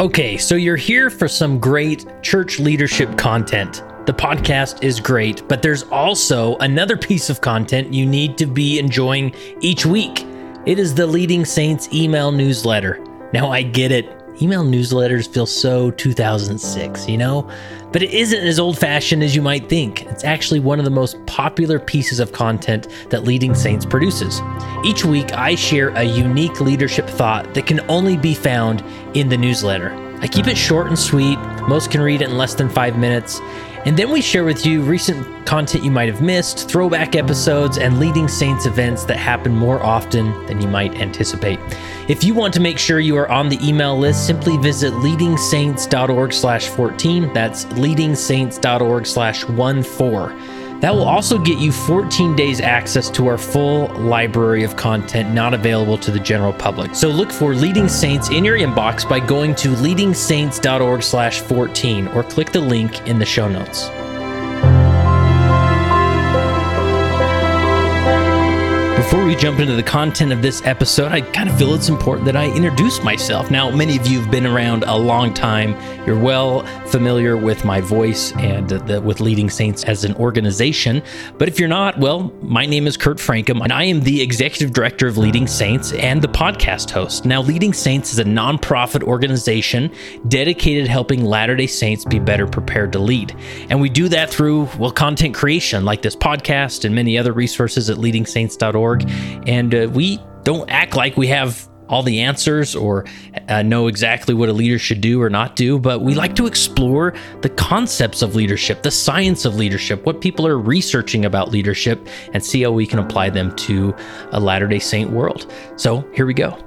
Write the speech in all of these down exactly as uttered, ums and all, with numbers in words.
Okay, so you're here for some great church leadership content. The podcast is great, but there's also another piece of content you need to be enjoying each week. It is the Leading Saints email newsletter. Now, I get it. Email newsletters feel so two thousand six, you know? But it isn't as old-fashioned as you might think. It's actually one of the most popular pieces of content that Leading Saints produces. Each week, I share a unique leadership thought that can only be found in the newsletter. I keep it short and sweet. Most can read it in less than five minutes. And then we share with you recent content you might have missed, throwback episodes, and Leading Saints events that happen more often than you might anticipate. If you want to make sure you are on the email list, simply visit leading saints dot org slash fourteen. That's leading saints dot org slash fourteen. That will also get you fourteen days access to our full library of content not available to the general public. So look for Leading Saints in your inbox by going to leading saints dot org slash fourteen or click the link in the show notes. Before we jump into the content of this episode, I kind of feel it's important that I introduce myself. Now, many of you have been around a long time. You're well familiar with my voice and the, with Leading Saints as an organization. But if you're not, well, my name is Kurt Francom, and I am the executive director of Leading Saints and the podcast host. Now, Leading Saints is a nonprofit organization dedicated to helping Latter-day Saints be better prepared to lead. And we do that through, well, content creation like this podcast and many other resources at leading saints dot org. And uh, we don't act like we have all the answers or uh, know exactly what a leader should do or not do, but we like to explore the concepts of leadership, the science of leadership, what people are researching about leadership, and see how we can apply them to a Latter-day Saint world. So here we go.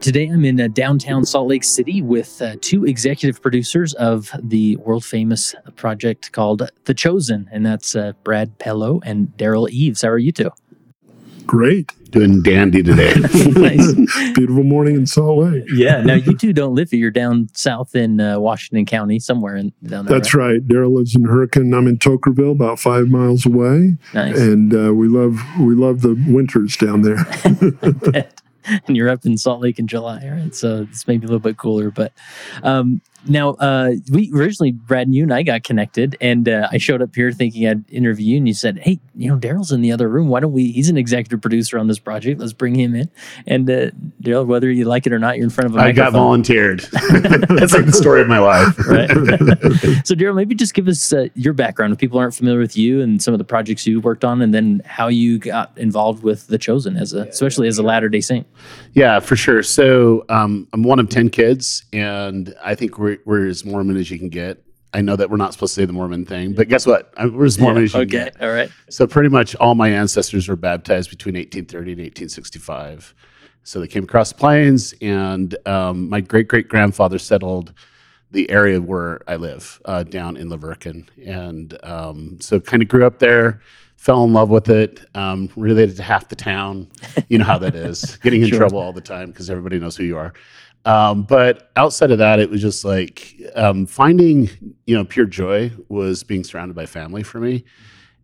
Today, I'm in uh, downtown Salt Lake City with uh, two executive producers of the world-famous project called The Chosen, and that's uh, Brad Pello and Daryl Eves. How are you two? Great. Doing dandy today. Nice. Beautiful morning in Salt Lake. Yeah. Now, you two don't live here. You're down south in uh, Washington County, somewhere in down there. That's right. right. Daryl lives in Hurricane. I'm in Toquerville, about five miles away. Nice. And uh, we love we love the winters down there. And you're up in Salt Lake in July, right? So it's maybe a little bit cooler. But um, now, uh, we originally, Brad and you and I got connected, and uh, I showed up here thinking I'd interview you, and you said, hey, you know, Daryl's in the other room. Why don't we, he's an executive producer on this project. Let's bring him in. And uh, Daryl, whether you like it or not, you're in front of a I microphone. I got volunteered. That's like the story of my life. Right? So Daryl, maybe just give us uh, your background if people aren't familiar with you and some of the projects you worked on, and then how you got involved with The Chosen, as a, especially as a Latter-day Saint. Yeah, for sure. So um, I'm one of ten kids, and I think we're, we're as Mormon as you can get. I know that we're not supposed to say the Mormon thing, but guess what? I, we're as Mormon yeah, as you okay, can get. Okay, all right. So pretty much all my ancestors were baptized between eighteen thirty and eighteen sixty-five. So they came across the plains, and um, my great-great-grandfather settled the area where I live, uh, down in Laverkin. And um, so kind of grew up there. Fell in love with it, um, related to half the town. You know how that is, getting in sure. trouble all the time because everybody knows who you are. Um, but outside of that, it was just like um, finding, you know, pure joy was being surrounded by family for me.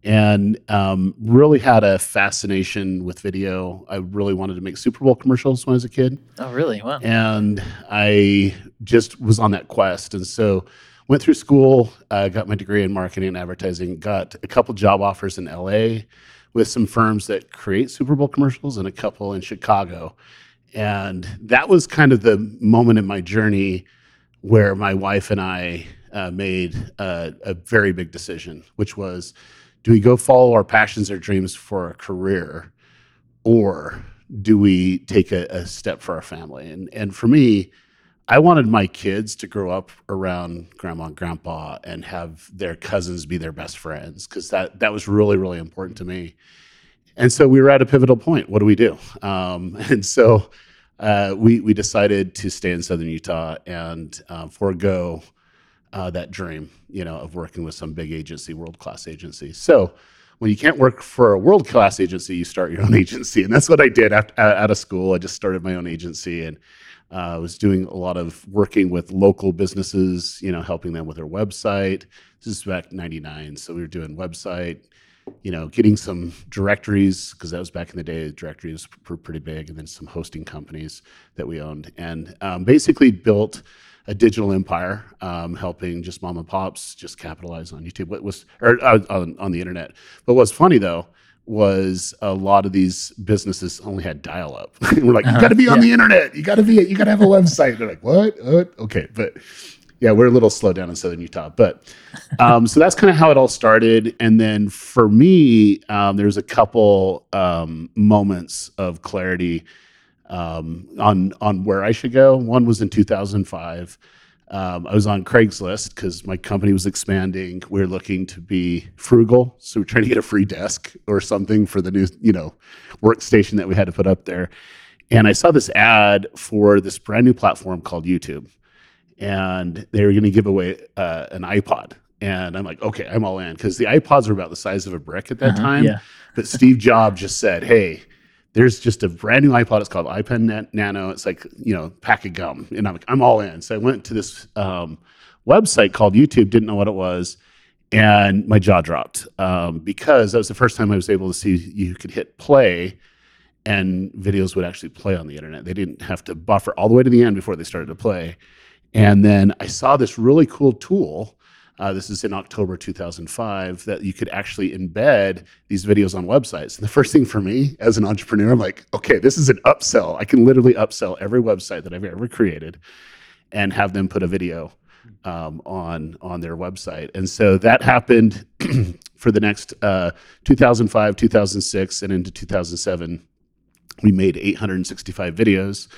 And um, really had a fascination with video. I really wanted to make Super Bowl commercials when I was a kid. Oh, really? Wow. And I just was on that quest. And so went through school, uh, got my degree in marketing and advertising, got a couple job offers in L A with some firms that create Super Bowl commercials and a couple in Chicago. And that was kind of the moment in my journey where my wife and I uh, made uh, a very big decision, which was, do we go follow our passions or dreams for a career, or do we take a, a step for our family? And and for me, I wanted my kids to grow up around grandma and grandpa and have their cousins be their best friends, because that, that was really, really important to me. And so we were at a pivotal point. What do we do? Um, and so uh, we, we decided to stay in Southern Utah and uh, forego uh, that dream, you know, of working with some big agency, world-class agency. So when you can't work for a world-class agency, you start your own agency. And that's what I did after, out of school. I just started my own agency, and I uh, was doing a lot of working with local businesses, you know, helping them with their website. This is back ninety-nine, so we were doing website, you know, getting some directories, because that was back in the day, directories were pretty big, and then some hosting companies that we owned, and um, basically built a digital empire, um, helping just mom and pops just capitalize on YouTube. What was or uh, on, on the internet. But what's funny though was a lot of these businesses only had dial-up. We're like, uh-huh. you got to be on yeah. the internet. You got to be. You got to have a website. They're like, what? what? Okay, but. Yeah, we're a little slow down in Southern Utah, but um, so that's kind of how it all started. And then for me, um, there's a couple um, moments of clarity um, on on where I should go. One was in two thousand five. Um, I was on Craigslist because my company was expanding. We were looking to be frugal, so we we're trying to get a free desk or something for the new, you know, workstation that we had to put up there. And I saw this ad for this brand new platform called YouTube. And they were going to give away uh, an iPod. And I'm like, okay, I'm all in. Because the iPods were about the size of a brick at that uh-huh, time. Yeah. But Steve Jobs just said, hey, there's just a brand new iPod. It's called iPod Nano. It's like, you know, pack of gum. And I'm like, I'm all in. So I went to this um, website called YouTube, didn't know what it was. And my jaw dropped um, because that was the first time I was able to see you could hit play and videos would actually play on the internet. They didn't have to buffer all the way to the end before they started to play. And then I saw this really cool tool. Uh, this is in October two thousand five that you could actually embed these videos on websites. And the first thing for me as an entrepreneur, I'm like, okay, this is an upsell. I can literally upsell every website that I've ever created and have them put a video um, on, on their website. And so that happened for the next uh, two thousand five, two thousand six, and into two thousand seven. We made eight hundred sixty-five videos.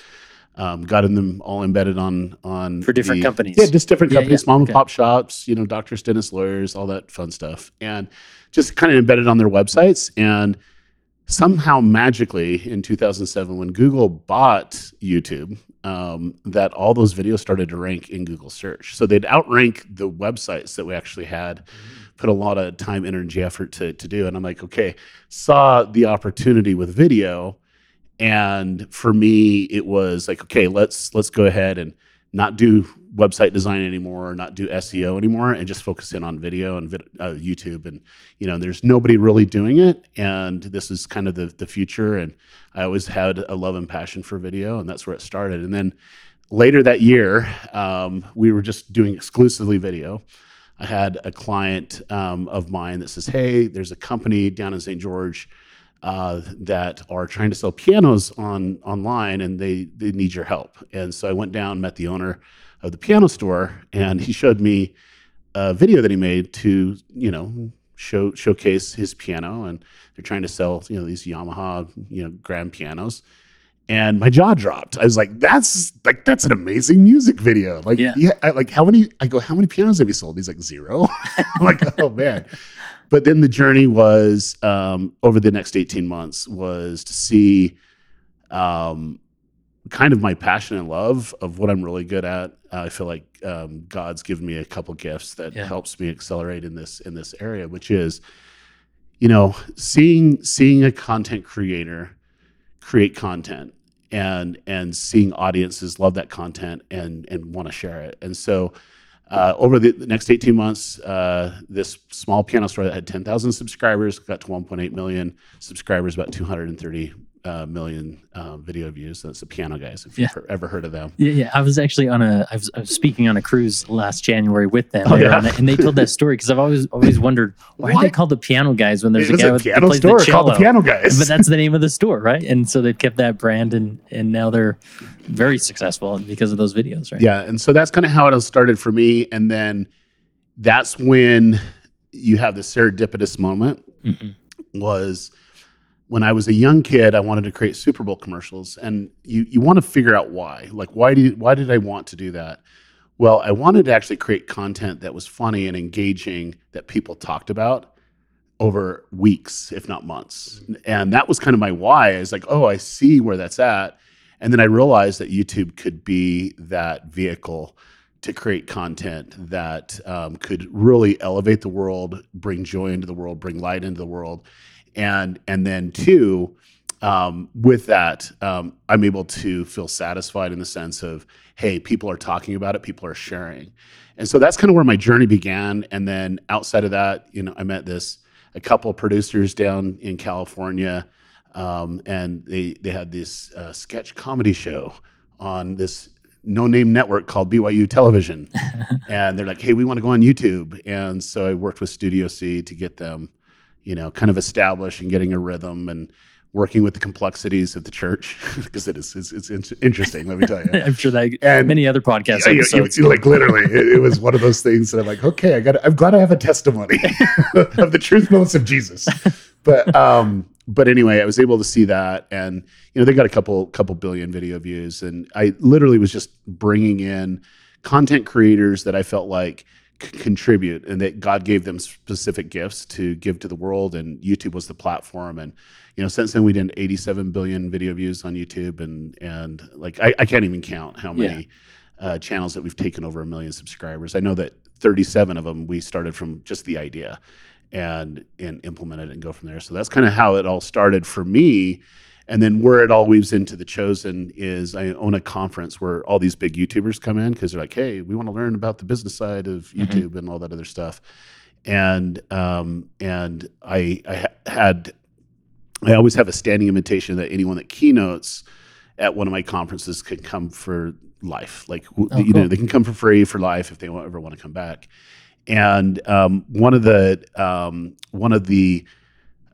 Um, got them all embedded on on for different the, companies. Yeah, just different companies, yeah, yeah. mom okay. and pop shops, you know, doctors, dentists, lawyers, all that fun stuff, and just kind of embedded on their websites. And somehow, magically, in two thousand seven, when Google bought YouTube, um, that all those videos started to rank in Google search. So they'd outrank the websites that we actually had, mm-hmm. put a lot of time, energy, effort to to do. And I'm like, okay, saw the opportunity with video. And for me, it was like, okay, let's let's go ahead and not do website design anymore, not do S E O anymore, and just focus in on video and vid- uh, YouTube. And you know, there's nobody really doing it, and this is kind of the the future. And I always had a love and passion for video, and that's where it started. And then later that year, um, we were just doing exclusively video. I had a client um, of mine that says, "Hey, there's a company down in Saint George." Uh, that are trying to sell pianos on online, and they, they need your help. And so I went down, met the owner of the piano store, and he showed me a video that he made to, you know, show showcase his piano. And they're trying to sell, you know, these Yamaha, you know, grand pianos. And my jaw dropped. I was like, that's like that's an amazing music video. Like, yeah, yeah I, like how many? I go, how many pianos have you sold? He's like, zero. I'm like, oh man. But then the journey was, um, over the next eighteen months, was to see um, kind of my passion and love of what I'm really good at. Uh, I feel like um, God's given me a couple gifts that yeah. helps me accelerate in this in this area, which is, you know, seeing seeing a content creator create content and and seeing audiences love that content and and want to share it. And so Uh, over the, the next eighteen months, uh, this small piano store that had ten thousand subscribers got to one point eight million subscribers, about two hundred thirty uh, million uh, video views. That's the Piano Guys, if yeah. you've ever heard of them. Yeah, yeah. I was actually on a, I was, I was speaking on a cruise last January with them, oh, yeah. on, and they told that story because I've always always wondered why are they called the Piano Guys when there's it a guy a with piano plays store the cello. Called the Piano Guys, but that's the name of the store, right? And so they've kept that brand, and and now they're very successful because of those videos, right? Yeah, and so that's kind of how it all started for me, and then that's when you have the serendipitous moment. Mm-hmm. Was when I was a young kid, I wanted to create Super Bowl commercials, and you you want to figure out why. Like, why do you, why did I want to do that? Well, I wanted to actually create content that was funny and engaging that people talked about over weeks, if not months. And that was kind of my why. I was like, oh, I see where that's at. And then I realized that YouTube could be that vehicle to create content that um, could really elevate the world, bring joy into the world, bring light into the world. And and then two, um, with that, um, I'm able to feel satisfied in the sense of, hey, people are talking about it, people are sharing. And so that's kind of where my journey began. And then outside of that, you know, I met this a couple of producers down in California, um, and they they had this uh, sketch comedy show on this no-name network called B Y U television. And they're like, hey, we want to go on YouTube. And so I worked with Studio C to get them, you know, kind of established and getting a rhythm and working with the complexities of the church, because it is, it's, it's interesting, let me tell you. I'm sure that and many other podcasts. Yeah, you, you, like literally, it, it was one of those things that I'm like, okay, I got. I'm glad I have a testimony of the truth moments of Jesus. But um, but anyway, I was able to see that, and you know, they got a couple couple billion video views, and I literally was just bringing in content creators that I felt like c- contribute, and that God gave them specific gifts to give to the world, and YouTube was the platform. And you know, since then we did eighty-seven billion video views on YouTube, and and like I, I can't even count how many yeah. uh, channels that we've taken over a million subscribers. I know that thirty-seven of them we started from just the idea, and and implement it and go from there. So that's kind of how it all started for me. And then where it all weaves into The Chosen is I own a conference where all these big YouTubers come in, because they're like, hey, we want to learn about the business side of YouTube mm-hmm. and all that other stuff. And um, and I, I had, I always have a standing invitation that anyone that keynotes at one of my conferences can come for life. Like, oh, you cool. know, they can come for free for life if they ever want to come back. And um, one of the um, one of the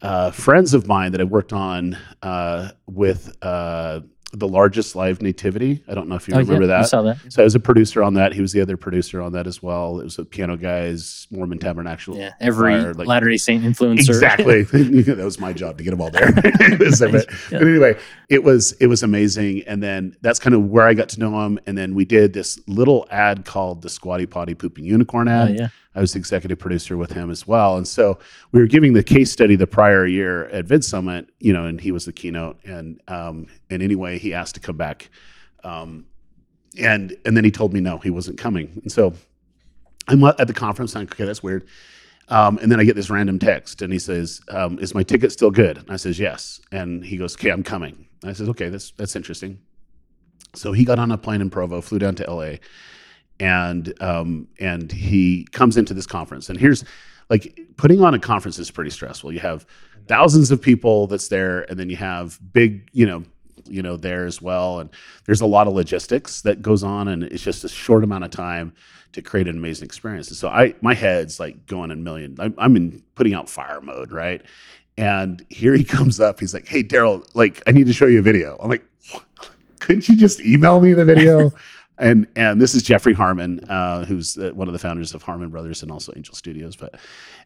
uh, friends of mine that I worked on uh, with uh, the largest live nativity. I don't know if you oh, remember yeah, that. I saw that. So I was a producer on that. He was the other producer on that as well. It was a Piano Guys, Mormon Tabernacle. Yeah, every fire, like, Latter-day Saint influencer. Exactly. That was my job to get them all there. So, but, yeah. but anyway, it was it was amazing. And then that's kind of where I got to know him. And then we did this little ad called the Squatty Potty Pooping Unicorn ad. Oh, yeah. I was the executive producer with him as well. And so we were giving the case study the prior year at Vid Summit, you know, and he was the keynote. And um, and anyway, he asked to come back. Um, and and then he told me, no, he wasn't coming. And so I'm at the conference, I'm like, okay, that's weird. Um, and then I get this random text, and he says, um, is my ticket still good? And I says, yes. And he goes, okay, I'm coming. And I says, okay, that's that's interesting. So he got on a plane in Provo, flew down to L A, and um, and he comes into this conference. And here's, like, putting on a conference is pretty stressful. You have thousands of people that's there, and then you have big, you know, you know, there as well. And there's a lot of logistics that goes on, and it's just a short amount of time to create an amazing experience. And so I, my head's like going a million, I'm, I'm in putting out fire mode, right? And here he comes up, he's like, hey, Daryl, like, I need to show you a video. I'm like, couldn't you just email me the video? And and this is Jeffrey Harmon, uh, who's uh, one of the founders of Harmon Brothers and also Angel Studios. But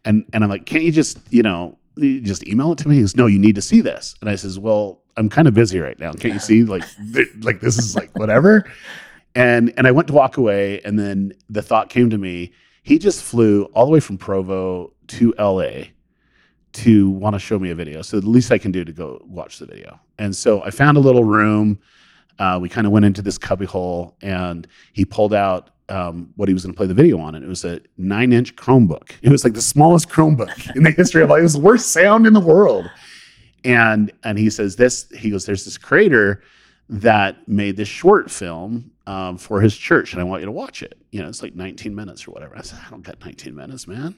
and and I'm like, can't you just, you know, you just email it to me? He goes, no, you need to see this. And I says, well, I'm kind of busy right now. Can't you see? Like, th- like this is like whatever. And and I went to walk away, and then the thought came to me. He just flew all the way from Provo to L A to want to show me a video. So the least I can do to go watch the video. And so I found a little room. Uh, we kind of went into this cubbyhole, and he pulled out um, what he was going to play the video on, and it was a nine-inch Chromebook. It was like the smallest Chromebook in the history of life. It was the worst sound in the world. And and he says this. He goes, "There's this creator that made this short film um, for his church, and I want you to watch it. You know, it's like nineteen minutes or whatever." I said, "I don't got nineteen minutes, man."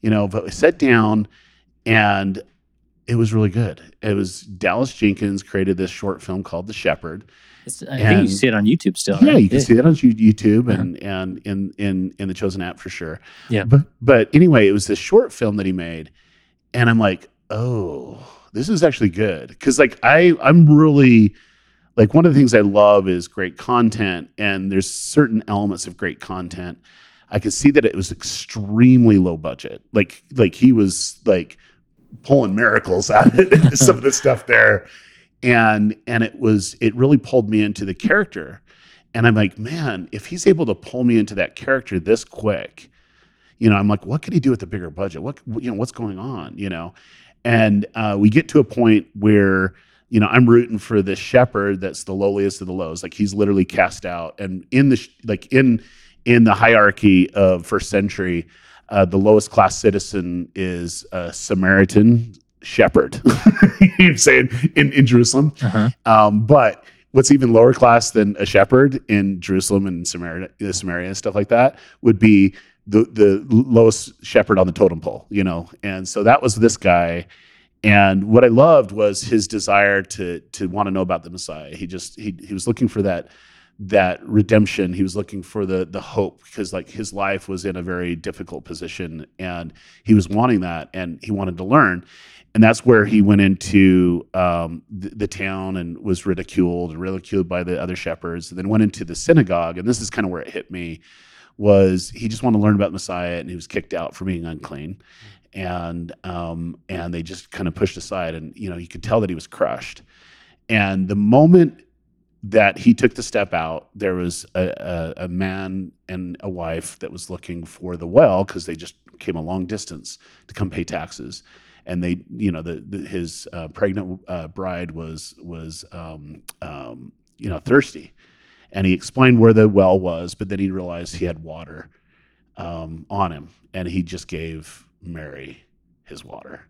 You know, but we sat down, and it was really good. It was Dallas Jenkins created this short film called The Shepherd. I and, think you see it on YouTube still. Yeah, right? You can yeah. see that on YouTube and uh-huh. and in, in in the Chosen app for sure. Yeah. But but anyway, it was this short film that he made, and I'm like, oh, this is actually good, because like I I'm really like one of the things I love is great content, and there's certain elements of great content. I could see that it was extremely low budget. Like like he was like pulling miracles out of some of the stuff there. And and it was it really pulled me into the character, and I'm like, man, if he's able to pull me into that character this quick, you know, I'm like, what could he do with a bigger budget? What you know, what's going on, you know? And uh, we get to a point where, you know, I'm rooting for this shepherd that's the lowliest of the lows, like he's literally cast out, and in the like in in the hierarchy of first century, uh, the lowest class citizen is a Samaritan shepherd, you know what I'm saying, in, in Jerusalem. Uh-huh. Um, but what's even lower class than a shepherd in Jerusalem and Samaria, Samaria and stuff like that would be the the lowest shepherd on the totem pole, you know. And so that was this guy. And what I loved was his desire to to want to know about the Messiah. He just he he was looking for that that redemption. He was looking for the the hope, because like his life was in a very difficult position, and he was wanting that, and he wanted to learn. And that's where he went into um, the, the town and was ridiculed and ridiculed by the other shepherds, and then went into the synagogue. And this is kind of where it hit me, was he just wanted to learn about Messiah, and he was kicked out for being unclean. And um, and they just kind of pushed aside, and you know, you could tell that he was crushed. And the moment that he took the step out, there was a, a, a man and a wife that was looking for the well, because they just came a long distance to come pay taxes. And they, you know, the, the, his uh, pregnant uh, bride was was um, um, you know, thirsty, and he explained where the well was, but then he realized he had water um, on him, and he just gave Mary his water.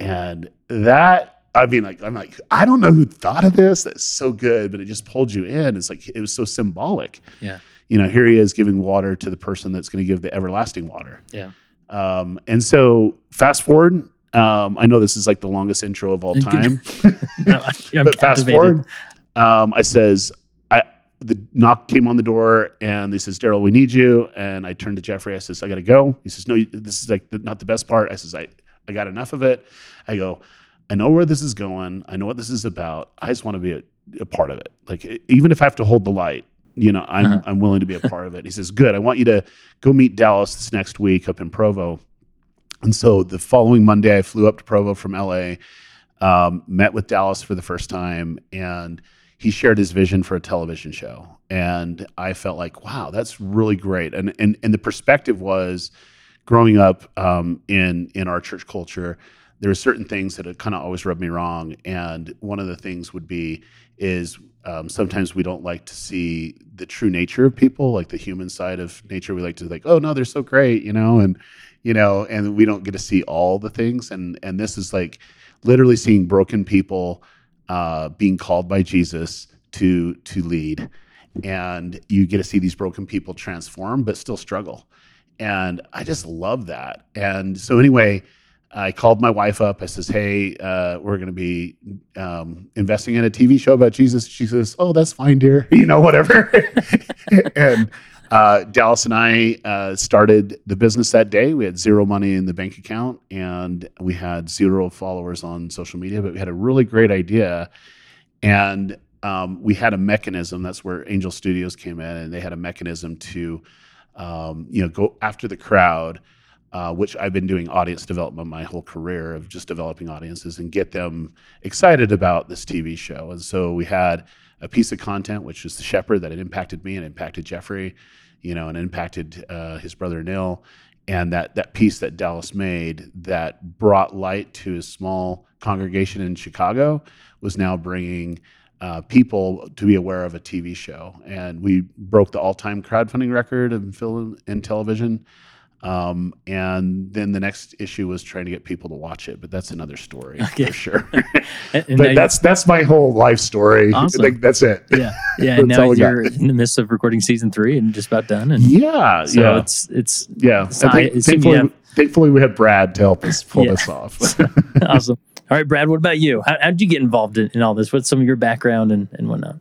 And that, I mean, like, I'm like, I don't know who thought of this. That's so good, but it just pulled you in. It's like, it was so symbolic. Yeah. You know, here he is giving water to the person that's going to give the everlasting water. Yeah. Um, and so fast forward, um, I know this is like the longest intro of all time, no, I, but fast forward, um, I says, I, the knock came on the door, and they says, "Daryl, we need you." And I turned to Jeffrey. I says, "I got to go." He says, "No, this is like the, not the best part." I says, I, I got enough of it. I go, "I know where this is going. I know what this is about. I just want to be a, a part of it. Like, it, even if I have to hold the light, you know, I'm, uh-huh. I'm willing to be a part of it." He says, "Good. I want you to go meet Dallas this next week up in Provo." And so the following Monday, I flew up to Provo from L A, um, met with Dallas for the first time, and he shared his vision for a television show. And I felt like, wow, that's really great. And and and the perspective was, growing up um, in in our church culture, there were certain things that had kind of always rubbed me wrong. And one of the things would be is um, sometimes we don't like to see the true nature of people, like the human side of nature. We like to like, oh no, they're so great, you know, and you know, and we don't get to see all the things. And and this is like literally seeing broken people uh, being called by Jesus to to lead. And you get to see these broken people transform, but still struggle. And I just love that. And so anyway, I called my wife up. I says, "Hey, uh, we're going to be um, investing in a T V show about Jesus." She says, "Oh, that's fine, dear." You know, whatever. And Uh, Dallas and I uh, started the business that day. We had zero money in the bank account, and we had zero followers on social media, but we had a really great idea. And um, we had a mechanism. That's where Angel Studios came in, and they had a mechanism to um, you know, go after the crowd, uh, which I've been doing audience development my whole career, of just developing audiences and get them excited about this T V show. And so we had a piece of content, which is The Shepherd, that it impacted me and impacted Jeffrey, you know, and impacted uh, his brother Neil, and that that piece that Dallas made that brought light to his small congregation in Chicago was now bringing uh, people to be aware of a T V show. And we broke the all-time crowdfunding record in film and television. Um, and then the next issue was trying to get people to watch it, but that's another story, okay, for sure. and, and but that's that's my whole life story. Awesome. Like, that's it. Yeah, yeah. And now you're in the midst of recording season three and just about done. And yeah, so yeah. It's it's yeah. It's not, think, it's, thankfully, yeah. thankfully, we had Brad to help us pull yeah. this off. Awesome. All right, Brad. What about you? How, how did you get involved in, in all this? What's some of your background and, and whatnot?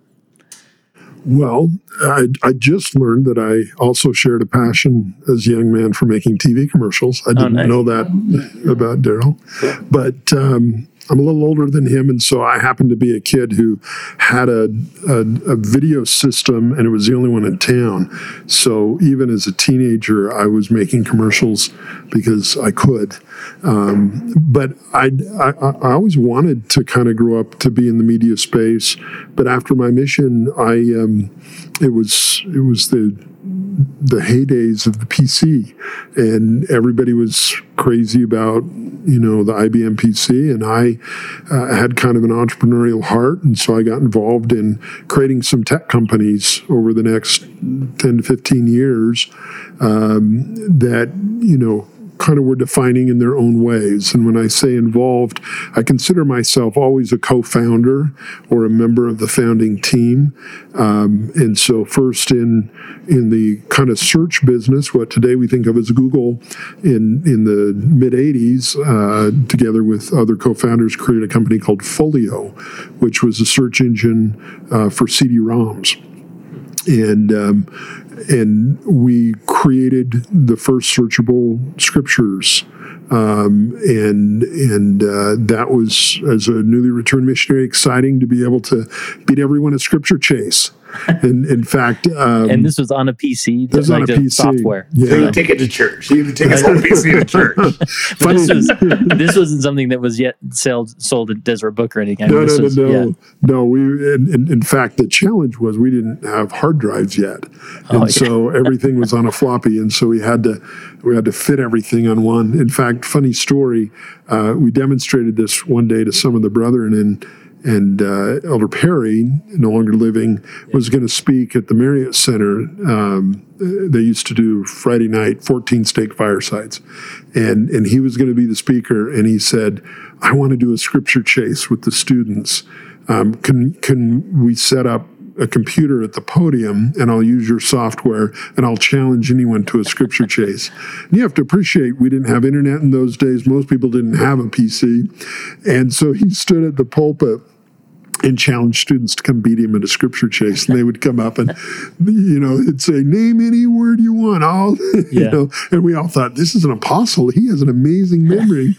Well, I, I just learned that I also shared a passion as a young man for making T V commercials. I didn't oh, nice. know that about Daryl, but um, I'm a little older than him, and so I happened to be a kid who had a, a, a video system, and it was the only one in town. So even as a teenager, I was making commercials because I could. Um, but I, I, I always wanted to kind of grow up to be in the media space. But after my mission, I um, it was it was the the heydays of the P C, and everybody was crazy about, you know, the I B M P C, and I uh, had kind of an entrepreneurial heart, and so I got involved in creating some tech companies over the next ten to fifteen years um, that, you know, kind of were defining in their own ways. And when I say involved, I consider myself always a co-founder or a member of the founding team. Um, and so first in in the kind of search business, what today we think of as Google, in, in the mid-eighties, uh, together with other co-founders, created a company called Folio, which was a search engine uh, for C D ROMs. And um, and we created the first searchable scriptures, um, and and uh, that was, as a newly returned missionary, exciting to be able to beat everyone at scripture chase. And in fact, um, and this was on a P C. This was like on a P C software. Yeah. So you take it to church. You take it on a P C to church. This, was, this wasn't something that was yet sold sold at Deseret Book or anything. I mean, no, no, no, was, no, yeah. no. We, and, and, in fact, the challenge was we didn't have hard drives yet, and oh, so yeah. everything was on a floppy, and so we had to we had to fit everything on one. In fact, funny story. Uh, we demonstrated this one day to some of the brethren, and. And uh, Elder Perry, no longer living, was going to speak at the Marriott Center. Um, they used to do Friday night fourteen stake firesides, and and he was going to be the speaker. And he said, "I want to do a scripture chase with the students. Um, can can we set up a computer at the podium, and I'll use your software, and I'll challenge anyone to a scripture chase." And you have to appreciate, we didn't have internet in those days. Most people didn't have a P C, and so he stood at the pulpit and challenge students to come beat him at a scripture chase. And they would come up and, you know, he'd say, "Name any word you want." All, you yeah. know, and we all thought, this is an apostle. He has an amazing memory.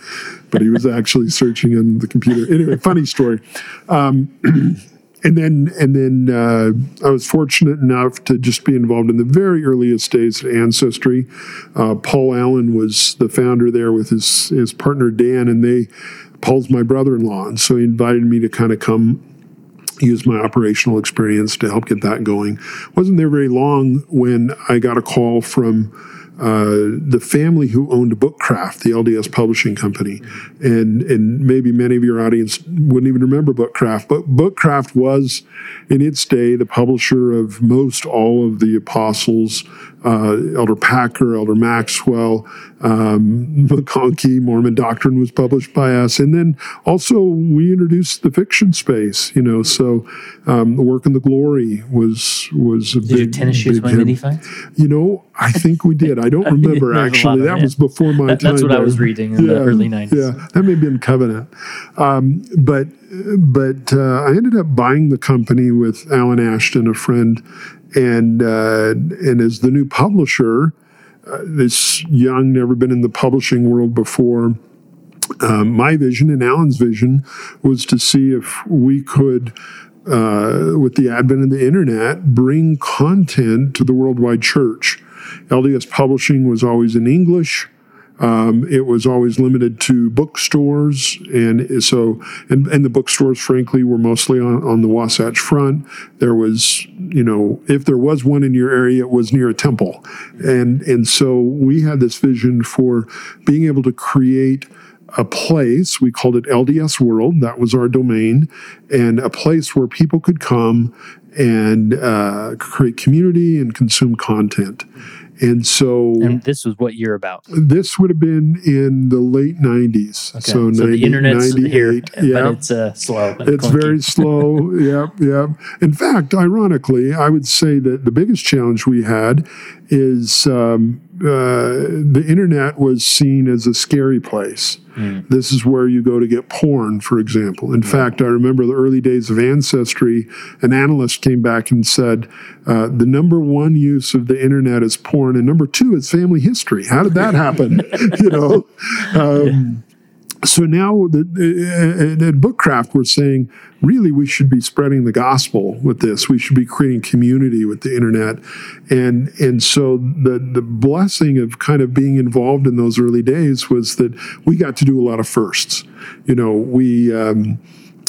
But he was actually searching on the computer. Anyway, funny story. Um, and then and then uh, I was fortunate enough to just be involved in the very earliest days of Ancestry. Uh, Paul Allen was the founder there with his, his partner, Dan, and they... Paul's my brother-in-law, and so he invited me to kind of come use my operational experience to help get that going. Wasn't there very long when I got a call from uh, the family who owned Bookcraft, the L D S publishing company. And and maybe many of your audience wouldn't even remember Bookcraft, but Bookcraft was, in its day, the publisher of most all of the apostles, uh, Elder Packer, Elder Maxwell, um, McConkie, Mormon Doctrine was published by us. And then also we introduced the fiction space, you know, so um, The Work and the Glory was, was a did big... Did your tennis shoes win mini fights? You know, I think we did. I don't remember, actually. That was before my that, time. That's what I was reading in yeah, the early nineties. Yeah, that may have been Covenant. Um, but but uh, I ended up buying the company with Alan Ashton, a friend, and uh, and as the new publisher, uh, this young, never been in the publishing world before, um, my vision and Alan's vision was to see if we could, uh, with the advent of the internet, bring content to the worldwide church. L D S publishing was always in English. Um, it was always limited to bookstores, and so and, and the bookstores, frankly, were mostly on, on the Wasatch Front. There was, you know, if there was one in your area, it was near a temple, and and so we had this vision for being able to create a place. We called it L D S World. That was our domain, and a place where people could come and uh, create community and consume content. And so... And this was what year about? This would have been in the late nineties. Okay. So, so ninety, the internet's here, yeah. But it's uh, slow. It's clunky. Very slow, yep, yep. In fact, ironically, I would say that the biggest challenge we had is um, uh, the internet was seen as a scary place. Mm. This is where you go to get porn, for example. In mm. fact, I remember the early days of Ancestry, an analyst came back and said, uh, the number one use of the internet is porn, and number two is family history. How did that happen? You know? Um, yeah. So now the, uh, at Bookcraft, we're saying, really, we should be spreading the gospel with this. We should be creating community with the internet. And and so the, the blessing of kind of being involved in those early days was that we got to do a lot of firsts. You know, we... Um,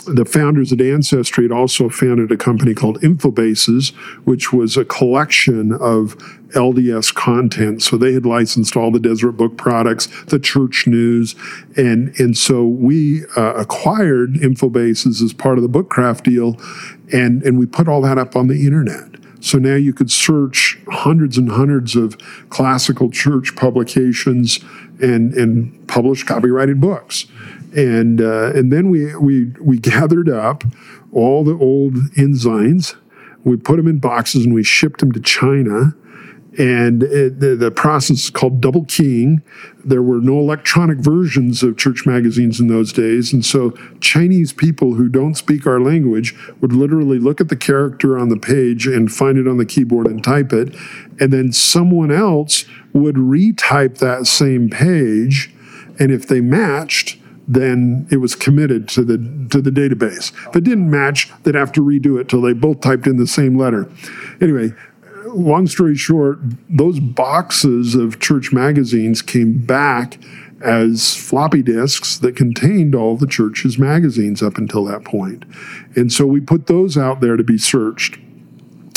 The founders at Ancestry had also founded a company called Infobases, which was a collection of L D S content. So they had licensed all the Deseret Book products, the church news, and and so we uh, acquired Infobases as part of the Bookcraft deal, and and we put all that up on the internet. So now you could search hundreds and hundreds of classical church publications and and published copyrighted books. And uh, and then we we we gathered up all the old ensigns, we put them in boxes, and we shipped them to China. And it, the, the process is called double keying. There were no electronic versions of church magazines in those days. And so Chinese people who don't speak our language would literally look at the character on the page and find it on the keyboard and type it. And then someone else would retype that same page. And if they matched, then it was committed to the to the database. If it didn't match, they'd have to redo it till they both typed in the same letter. Anyway, long story short, those boxes of church magazines came back as floppy disks that contained all the church's magazines up until that point. And so we put those out there to be searched.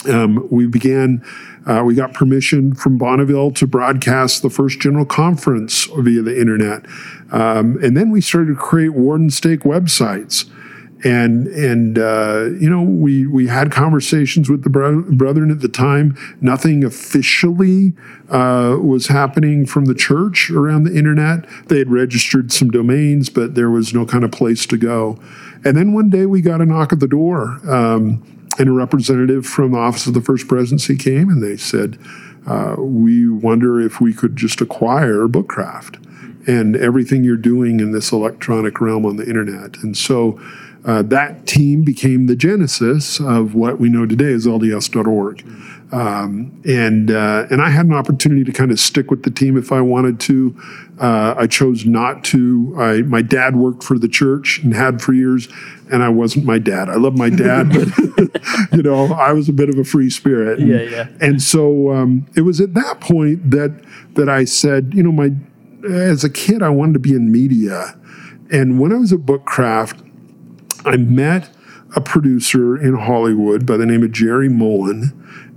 Um, we began, uh, we got permission from Bonneville to broadcast the first general conference via the internet. Um, and then we started to create Warden Stake websites. And, and uh, you know, we, we had conversations with the bro- brethren at the time. Nothing officially uh, was happening from the church around the internet. They had registered some domains, but there was no kind of place to go. And then one day we got a knock at the door, um, and a representative from the Office of the First Presidency came, and they said, uh, we wonder if we could just acquire Bookcraft and everything you're doing in this electronic realm on the internet. And so uh, that team became the genesis of what we know today as L D S dot org. Um, and uh, and I had an opportunity to kind of stick with the team if I wanted to. Uh, I chose not to. I, my dad worked for the church and had for years, and I wasn't my dad. I love my dad, but you know, I was a bit of a free spirit. And, yeah, yeah. And so um, it was at that point that that I said, you know, my as a kid, I wanted to be in media. And when I was at Bookcraft, I met a producer in Hollywood by the name of Jerry Mullen.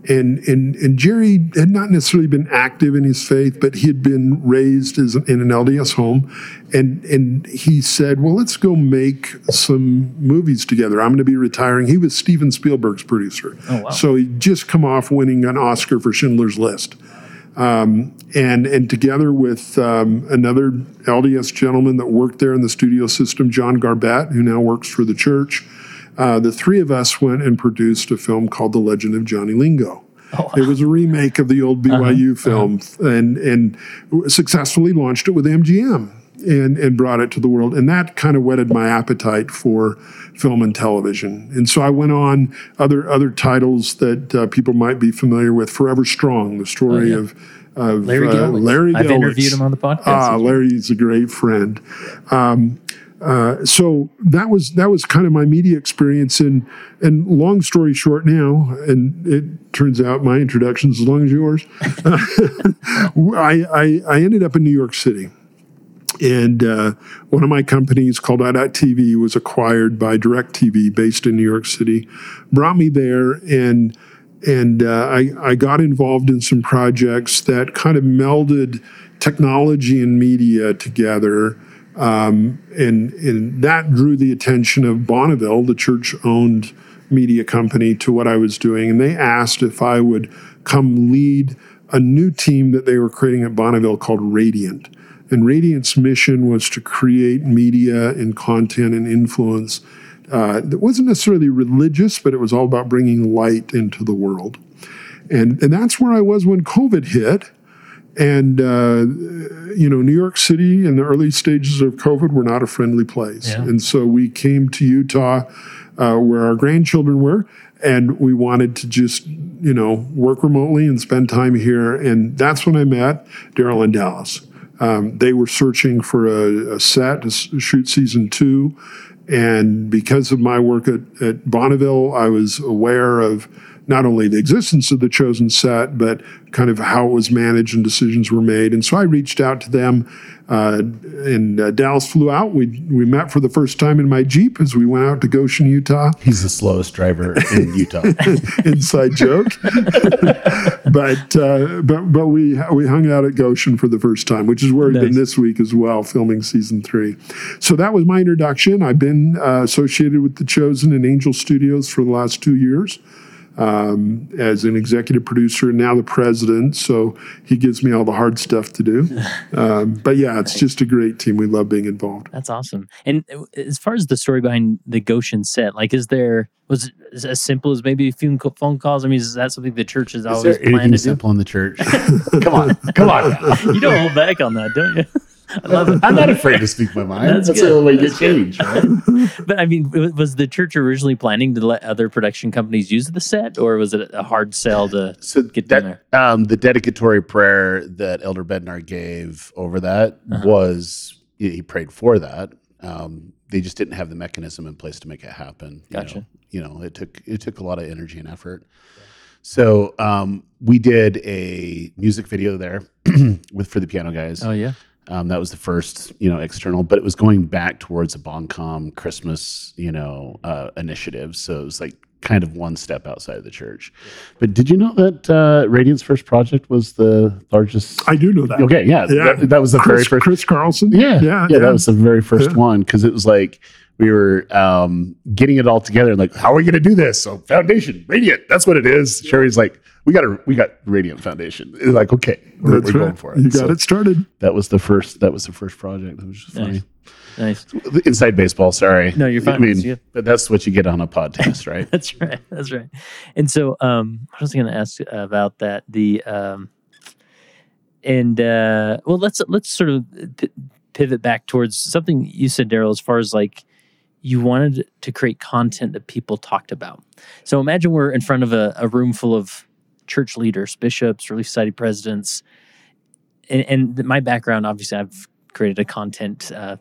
And, and and Jerry had not necessarily been active in his faith, but he had been raised as in an L D S home. And and he said, well, let's go make some movies together. I'm going to be retiring. He was Steven Spielberg's producer. Oh, wow. So he'd just come off winning an Oscar for Schindler's List. Um, and and together with um, another L D S gentleman that worked there in the studio system, John Garbett, who now works for the church, uh, the three of us went and produced a film called The Legend of Johnny Lingo. Oh, wow. It was a remake of the old B Y U uh-huh, film, uh-huh. and and successfully launched it with M G M and, and brought it to the world. And that kind of whetted my appetite for film and television. And so I went on other other titles that uh, people might be familiar with. Forever Strong, the story oh, yeah. of of Larry Gill. Uh, Larry I've Gillis. interviewed him on the podcast. Ah, Larry's a great friend. Um, uh, so that was that was kind of my media experience. And, and long story short now, and it turns out my introduction's as long as yours, I, I, I ended up in New York City. And uh, one of my companies called i dot t v was acquired by DirecTV based in New York City, brought me there, and and uh, I, I got involved in some projects that kind of melded technology and media together, um, and, and that drew the attention of Bonneville, the church-owned media company, to what I was doing, and they asked if I would come lead a new team that they were creating at Bonneville called Radiant. And Radiant's mission was to create media and content and influence uh, that wasn't necessarily religious, but it was all about bringing light into the world. And and that's where I was when COVID hit. And, uh, you know, New York City in the early stages of COVID were not a friendly place. Yeah. And so we came to Utah, uh, where our grandchildren were, and we wanted to just, you know, work remotely and spend time here. And that's when I met Daryl in Dallas. Um, they were searching for a, a set to shoot season two, and because of my work at, at Bonneville, I was aware of not only the existence of the Chosen set, but kind of how it was managed and decisions were made. And so I reached out to them, uh, and uh, Dallas flew out. We we met for the first time in my Jeep as we went out to Goshen, Utah. He's the slowest driver in Utah. Inside joke. but uh, but but we we hung out at Goshen for the first time, which is where nice. We've been this week as well, filming season three. So that was my introduction. I've been uh, associated with The Chosen and Angel Studios for the last two years. um, as an executive producer, now the president. So he gives me all the hard stuff to do. Um, but yeah, it's right. just a great team. We love being involved. That's awesome. And as far as the story behind the Goshen set, like, is there, was it as simple as maybe a few phone calls? I mean, is that something the church has always planned to simple do? In the church? Come on, come on. You don't hold back on that, don't you? I'm not afraid to speak my mind. That's, That's the only way you get change, right? But I mean, was the church originally planning to let other production companies use the set, or was it a hard sell to so get that, down there? Um, the dedicatory prayer that Elder Bednar gave over that uh-huh. was, he prayed for that. Um, they just didn't have the mechanism in place to make it happen. You gotcha. Know, you know, it took it took a lot of energy and effort. So um, we did a music video there with for the Piano Guys. Oh yeah. Um, that was the first, you know, external, but it was going back towards a Boncom Christmas, you know, uh, initiative. So it was like kind of one step outside of the church. But did you know that uh, Radiant's first project was the largest? I do know that. Okay, yeah, yeah. That, that was the Chris, very first. Chris Carlson. Yeah, yeah, yeah, yeah. That was the very first yeah. one because it was like we were um, getting it all together and like, how are we going to do this? So Foundation Radiant, that's what it is. Yeah. Sherry's like. We got a we got Radiant Foundation. It's like, okay, we're, we're right. going for it. You got so it started. That was the first. That was the first project. That was just funny. Nice. nice. Inside baseball. Sorry. No, you're fine. I mean, you. But that's what you get on a podcast, right? That's right. That's right. And so um, I was going to ask about that. The um, and uh, well, let's let's sort of p- pivot back towards something you said, Daryl, as far as like. You wanted to create content that people talked about. So imagine we're in front of a, a room full of church leaders, bishops, Relief Society presidents. And, and my background, obviously, I've created a content uh,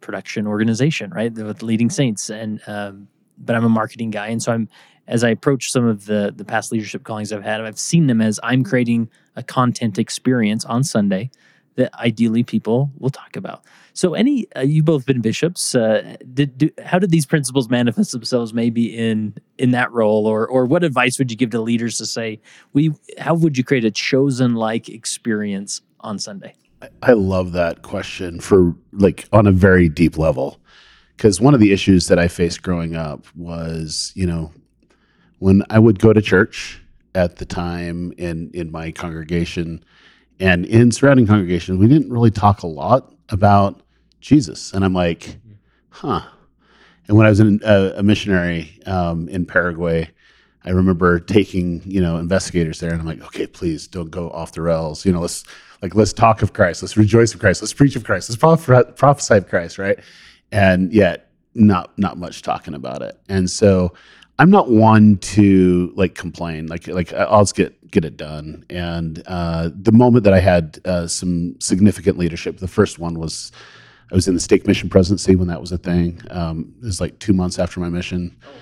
production organization, right, with Leading Saints. And um, but I'm a marketing guy. And so I'm, as I approach some of the, the past leadership callings I've had, I've seen them as I'm creating a content experience on Sunday that ideally people will talk about. So any, uh, you've both been bishops. Uh, did do, how did these principles manifest themselves maybe in in that role? Or or what advice would you give to leaders to say, we? how would you create a chosen-like experience on Sunday? I, I love that question for like on a very deep level. Because one of the issues that I faced growing up was, you know, when I would go to church at the time in, in my congregation, and in surrounding congregations, we didn't really talk a lot about Jesus. And I'm like, huh. And when I was in a, a missionary um, in Paraguay, I remember taking, you know, investigators there, and I'm like, okay, please don't go off the rails. You know, let's like let's talk of Christ, let's rejoice of Christ, let's preach of Christ, let's proph- prophesy of Christ, right? And yet, not not much talking about it. And so, I'm not one to like complain, like like I'll just get get it done. And uh, the moment that I had uh, some significant leadership, the first one was I was in the stake mission presidency when that was a thing. Um, it was like two months after my mission, oh, wow.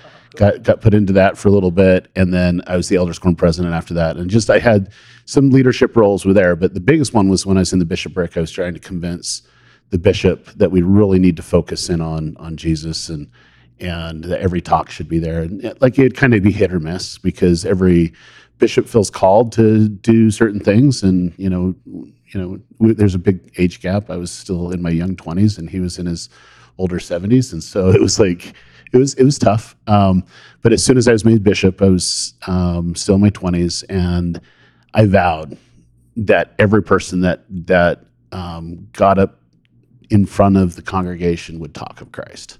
got got put into that for a little bit, and then I was the elders quorum president after that. And just I had some leadership roles were there, but the biggest one was when I was in the bishopric. I was trying to convince the bishop that we really need to focus in on on Jesus and. and every talk should be there. And like it'd kind of be hit or miss because every bishop feels called to do certain things. And, you know, you know, we, there's a big age gap. I was still in my young twenties and he was in his older seventies. And so it was like, it was, it was tough. Um, but as soon as I was made bishop, I was um, still in my twenties and I vowed that every person that, that um, got up in front of the congregation would talk of Christ.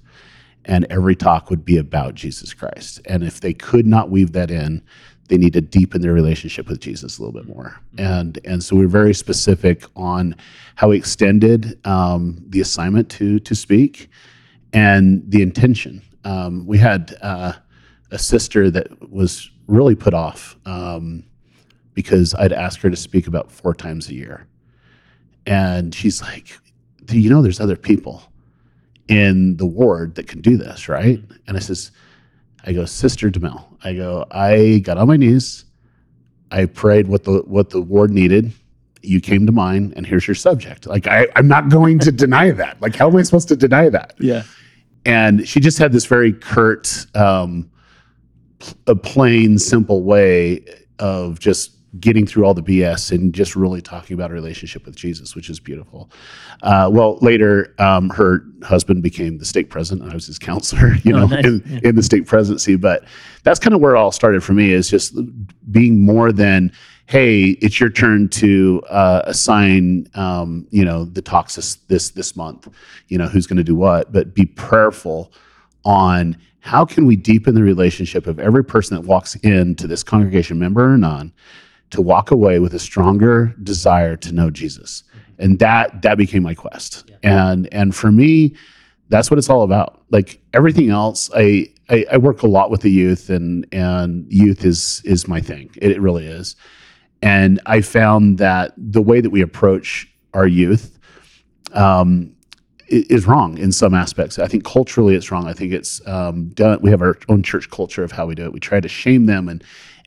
And every talk would be about Jesus Christ. And if they could not weave that in, they need to deepen their relationship with Jesus a little bit more. And and so we're very specific on how we extended um, the assignment to to speak and the intention. Um, we had uh, a sister that was really put off um, because I'd asked her to speak about four times a year. And she's like, do you know there's other people in the ward that can do this, right? And I says, I go, Sister DeMille, I go, I got on my knees, I prayed what the what the ward needed, you came to mine, and here's your subject. Like, I, I'm not going to deny that. Like, how am I supposed to deny that? Yeah. And she just had this very curt, um, a plain, simple way of just getting through all the B S and just really talking about a relationship with Jesus, which is beautiful. Uh, well, later, um, her husband became the state president, and I was his counselor, you know, oh, nice. in, yeah. in the state presidency. But that's kind of where it all started for me, is just being more than, hey, it's your turn to uh, assign, um, you know, the talks this, this, this month, you know, who's going to do what, but be prayerful on how can we deepen the relationship of every person that walks into this congregation, member or non, to walk away with a stronger desire to know Jesus. And that that became my quest. Yeah. And and for me, that's what it's all about. Like everything else, I, I, I work a lot with the youth, and and youth is is my thing. It, it really is. And I found that the way that we approach our youth um, is wrong in some aspects. I think culturally it's wrong. I think it's um, done. We have our own church culture of how we do it. We try to shame them and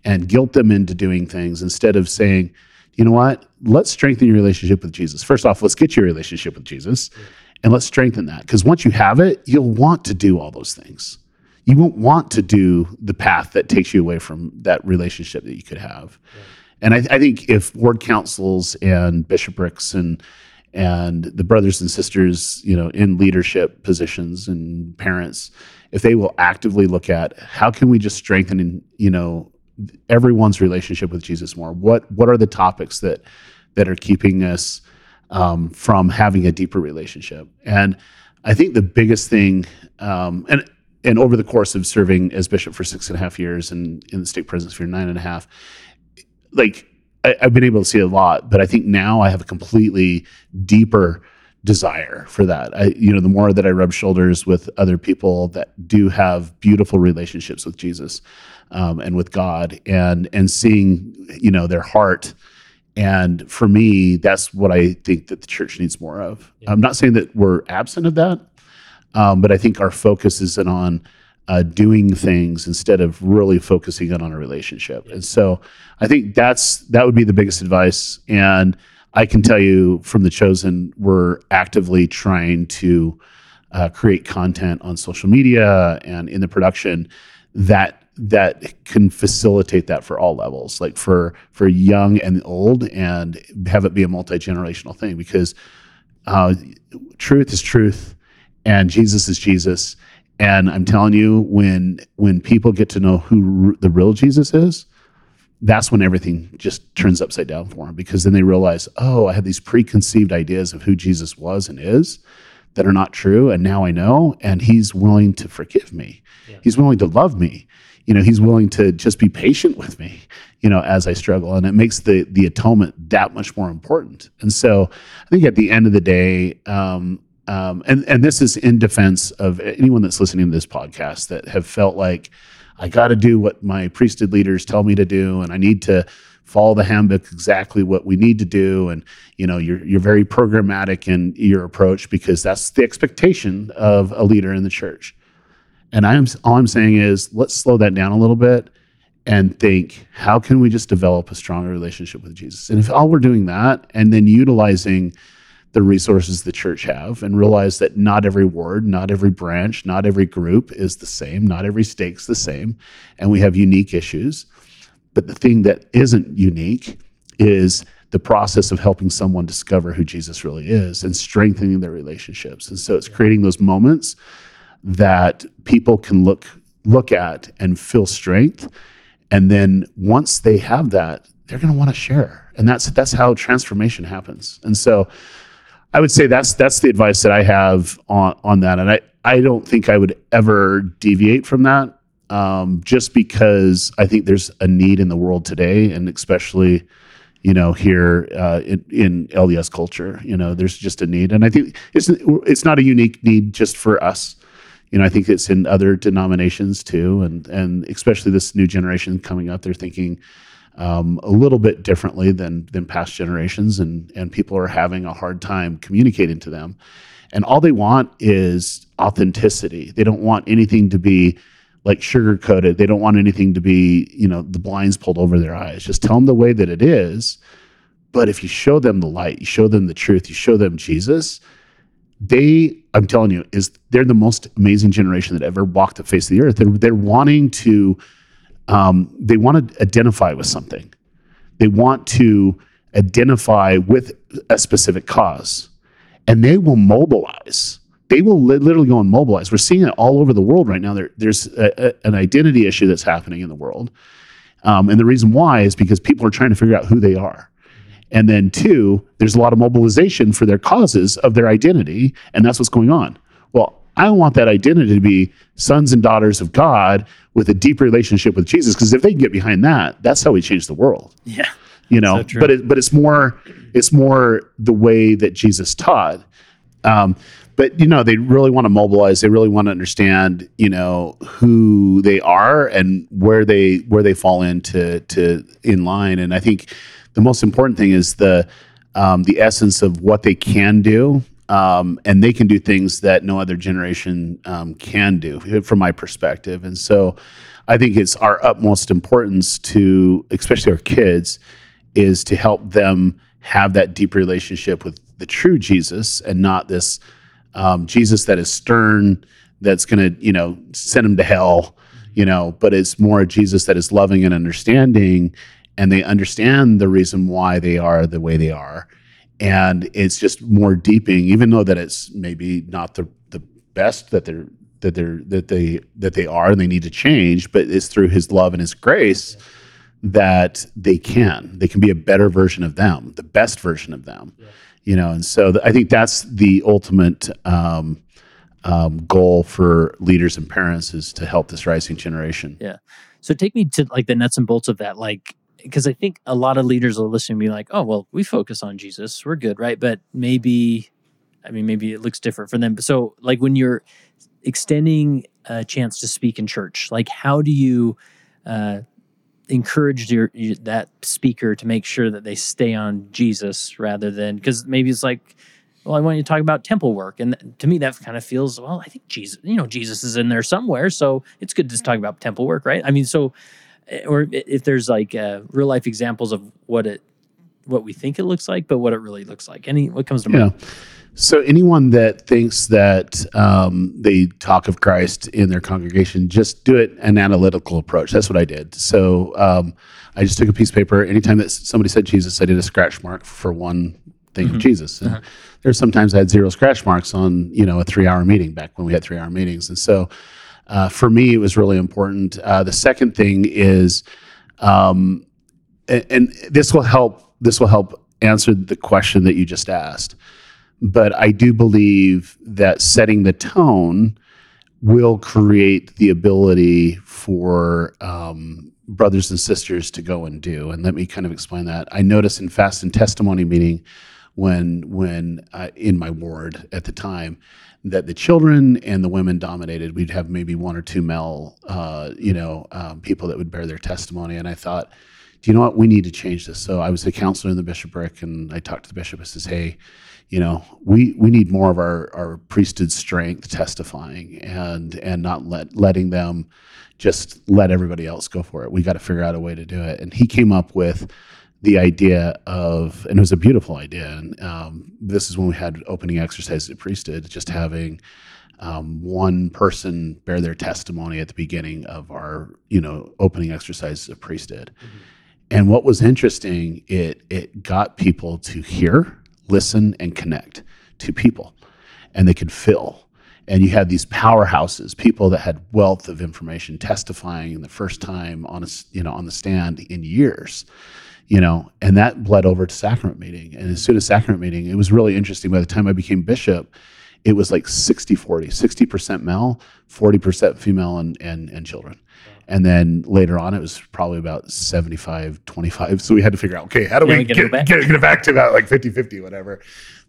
and guilt them into doing things instead of saying, you know what, let's strengthen your relationship with Jesus. First off, let's get your relationship with Jesus, and let's strengthen that. Because once you have it, you'll want to do all those things. You won't want to do the path that takes you away from that relationship that you could have. Right. And I, I think if ward councils and bishoprics and and the brothers and sisters, you know, in leadership positions and parents, if they will actively look at how can we just strengthen, and, you know, everyone's relationship with Jesus more. What what are the topics that that are keeping us um, from having a deeper relationship? And I think the biggest thing, um, and and over the course of serving as bishop for six and a half years and in the state presidency for nine and a half, like I, I've been able to see a lot, but I think now I have a completely deeper desire for that. I, you know, the more that I rub shoulders with other people that do have beautiful relationships with Jesus um, and with God, and and seeing, you know, their heart. And for me, that's what I think that the church needs more of. Yeah. I'm not saying that we're absent of that, um, but I think our focus is on uh, doing things instead of really focusing on a relationship. Yeah. And so I think that's that would be the biggest advice. And I can tell you from The Chosen, we're actively trying to uh, create content on social media and in the production that that can facilitate that for all levels, like for for young and old, and have it be a multi-generational thing, because uh, truth is truth and Jesus is Jesus. And I'm telling you, when when people get to know who r- the real Jesus is, that's when everything just turns upside down for them, because then they realize, oh, I had these preconceived ideas of who Jesus was and is that are not true. And now I know, and he's willing to forgive me. Yeah. He's willing to love me. You know, he's willing to just be patient with me, you know, as I struggle. And it makes the the atonement that much more important. And so I think at the end of the day, um, um, and, and this is in defense of anyone that's listening to this podcast that have felt like, I got to do what my priesthood leaders tell me to do, and I need to follow the handbook exactly what we need to do. And, you know, you're you're very programmatic in your approach, because that's the expectation of a leader in the church. And I'm all I'm saying is, let's slow that down a little bit and think, how can we just develop a stronger relationship with Jesus? And if all we're doing that, and then utilizing the resources the church have, and realize that not every ward, not every branch, not every group is the same, not every stake's the same, and we have unique issues. But the thing that isn't unique is the process of helping someone discover who Jesus really is and strengthening their relationships. And so it's creating those moments that people can look look at and feel strength, and then once they have that, they're going to want to share, and that's that's how transformation happens. And so I would say that's that's the advice that I have on, on that. And I, I don't think I would ever deviate from that, um, just because I think there's a need in the world today, and especially, you know, here uh, in, in L D S culture, you know, there's just a need. And I think it's it's not a unique need just for us. You know, I think it's in other denominations too, and, and especially this new generation coming up, they're thinking Um, a little bit differently than than past generations, and and people are having a hard time communicating to them, and all they want is authenticity. They don't want anything to be like sugar-coated. They don't want anything to be, you know, the blinds pulled over their eyes. Just tell them the way that it is. But if you show them the light, you show them the truth, you show them Jesus, they, I'm telling you, is they're the most amazing generation that ever walked the face of the earth. They're, they're wanting to Um, they want to identify with something. They want to identify with a specific cause, and they will mobilize. They will li- literally go and mobilize. We're seeing it all over the world right now. There, there's a, a, an identity issue that's happening in the world. Um, and the reason why is because people are trying to figure out who they are. And then two, there's a lot of mobilization for their causes of their identity, and that's what's going on. Well, I want that identity to be sons and daughters of God with a deep relationship with Jesus, because if they can get behind that, that's how we change the world. Yeah. You know, so but it, but it's more it's more the way that Jesus taught. Um, but, you know, they really want to mobilize. They really want to understand, you know, who they are and where they where they fall into to in line. And I think the most important thing is the um, the essence of what they can do. Um, and they can do things that no other generation um, can do, from my perspective. And so I think it's our utmost importance to, especially our kids, is to help them have that deep relationship with the true Jesus, and not this um, Jesus that is stern, that's going to, you know, send them to hell, you know, but it's more a Jesus that is loving and understanding, and they understand the reason why they are the way they are. And it's just more deeping, even though that it's maybe not the, the best that they're that they're that they that they are, and they need to change. But it's through His love and His grace yeah. that they can they can be a better version of them, the best version of them, yeah. you know. And so th- I think that's the ultimate um, um, goal for leaders and parents, is to help this rising generation. Yeah. So take me to like the nuts and bolts of that, like. Because I think a lot of leaders will listen and be like, oh, well, we focus on Jesus. We're good, right? But maybe, I mean, maybe it looks different for them. So, like, when you're extending a chance to speak in church, like, how do you uh, encourage your, your that speaker to make sure that they stay on Jesus rather than... Because maybe it's like, well, I want you to talk about temple work. And th- to me, that kind of feels, well, I think Jesus, you know, Jesus is in there somewhere, so it's good to talk about temple work, right? I mean, so... Or if there's like uh, real life examples of what it, what we think it looks like, but what it really looks like. Any what comes to mind? Yeah. So anyone that thinks that um, they talk of Christ in their congregation, just do it an analytical approach. That's what I did. So um, I just took a piece of paper. Anytime that somebody said Jesus, I did a scratch mark for one thing mm-hmm. of Jesus. And uh-huh. there's sometimes I had zero scratch marks on, you know, a three hour meeting back when we had three hour meetings, and so. Uh, for me, it was really important. Uh, the second thing is, um, and, and this will help. This will help answer the question that you just asked. But I do believe that setting the tone will create the ability for um, brothers and sisters to go and do. And let me kind of explain that. I noticed in fast and testimony meeting, when when uh, in my ward at the time, that the children and the women dominated. We'd have maybe one or two male, uh, you know, um, people that would bear their testimony. And I thought, do you know what? We need to change this. So I was a counselor in the bishopric, and I talked to the bishop. I says, hey, you know, we, we need more of our, our priesthood strength testifying, and and not let letting them just let everybody else go for it. We got to figure out a way to do it. And he came up with the idea of, and it was a beautiful idea, and um, this is when we had opening exercises at priesthood, just having um, one person bear their testimony at the beginning of our, you know, opening exercises at priesthood. Mm-hmm. And what was interesting, it it got people to hear, listen, and connect to people, and they could fill. And you had these powerhouses, people that had wealth of information testifying in the first time on a, you know, on the stand in years. You know, and that bled over to sacrament meeting. And as soon as sacrament meeting, it was really interesting. By the time I became bishop, it was like sixty forty, sixty percent male, forty percent female, and, and, and children. And then later on, it was probably about seventy-five twenty-five. So we had to figure out, okay, how do yeah, we, we get, get, get, get it back to about like fifty-fifty, whatever.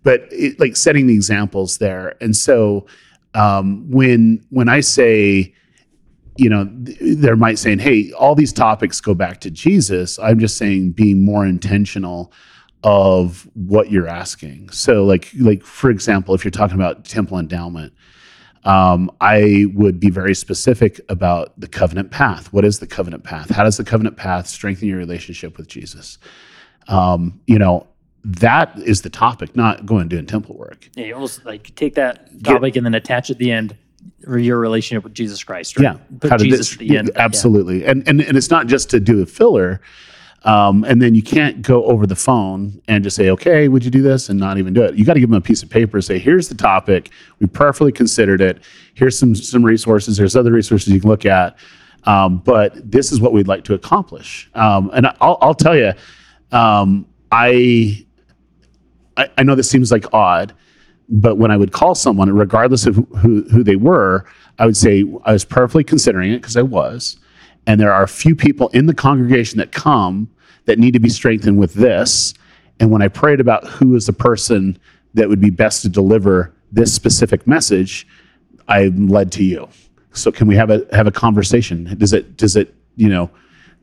But it, like setting the examples there. And so um, when when I say, you know, they're might saying, hey, all these topics go back to Jesus. I'm just saying being more intentional of what you're asking. So like, like for example, if you're talking about temple endowment, um, I would be very specific about the covenant path. What is the covenant path? How does the covenant path strengthen your relationship with Jesus? Um, you know, that is the topic, not going and doing temple work. Yeah, you almost like take that topic Get, and then attach at the end. Your relationship with Jesus Christ, right? Yeah. Put Jesus this, at the end. Absolutely. Yeah. And, and and it's not just to do a filler, Um, and then you can't go over the phone and just say, okay, would you do this, and not even do it. You got to give them a piece of paper and say, here's the topic. We prayerfully considered it. Here's some, some resources. There's other resources you can look at. Um, but this is what we'd like to accomplish. Um, and I'll, I'll tell you, um, I, I, I know this seems like odd, but when I would call someone, regardless of who, who they were, I would say I was prayerfully considering it, because I was. And there are a few people in the congregation that come that need to be strengthened with this. And when I prayed about who is the person that would be best to deliver this specific message, I'm led to you. So can we have a have a conversation? Does it does it you know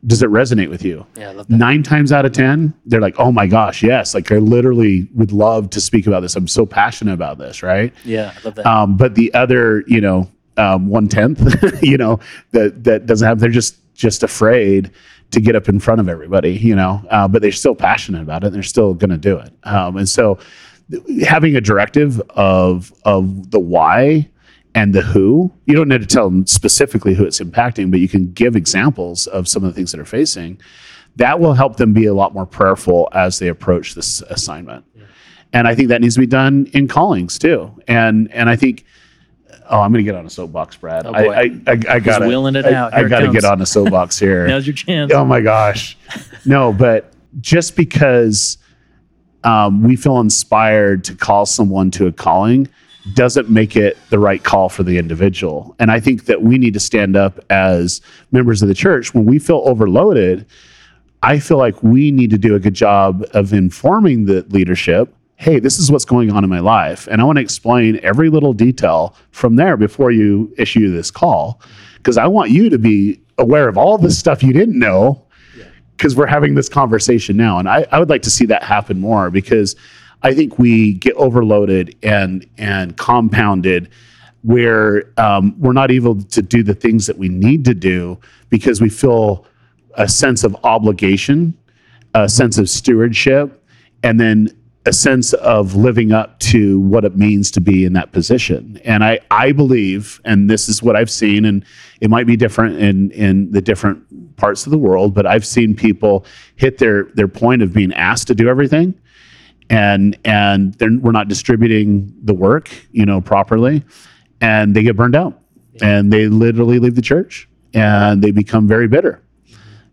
does it resonate with you? Yeah, I love that. Nine times out of ten, they're like, oh my gosh, yes! Like, I literally would love to speak about this. I'm so passionate about this, right? Yeah, I love that. Um, but the other, you know, um, one tenth, you know, that that doesn't have. They're just just afraid to get up in front of everybody, you know. Uh, but they're still passionate about it, and they're still going to do it. Um, and so, th- having a directive of of the why. And the who, you don't need to tell them specifically who it's impacting, but you can give examples of some of the things that are facing. That will help them be a lot more prayerful as they approach this assignment. Yeah. And I think that needs to be done in callings too. And and I think, oh, I'm going to get on a soapbox, Brad. Oh, I, I, I, I got to get on a soapbox here. Now's your chance. Oh my gosh. No, but just because um, we feel inspired to call someone to a calling doesn't make it the right call for the individual. And I think that we need to stand up as members of the church. When we feel overloaded, I feel like we need to do a good job of informing the leadership, hey, this is what's going on in my life. And I want to explain every little detail from there before you issue this call, because I want you to be aware of all the stuff you didn't know, because we're having this conversation now. And I, I would like to see that happen more, because I think we get overloaded and and compounded where um, we're not able to do the things that we need to do because we feel a sense of obligation, a sense of stewardship, and then a sense of living up to what it means to be in that position. And I, I believe, and this is what I've seen, and it might be different in, in the different parts of the world, but I've seen people hit their, their point of being asked to do everything. And and then we're not distributing the work, you know, properly, and they get burned out, yeah. And they literally leave the church, and they become very bitter,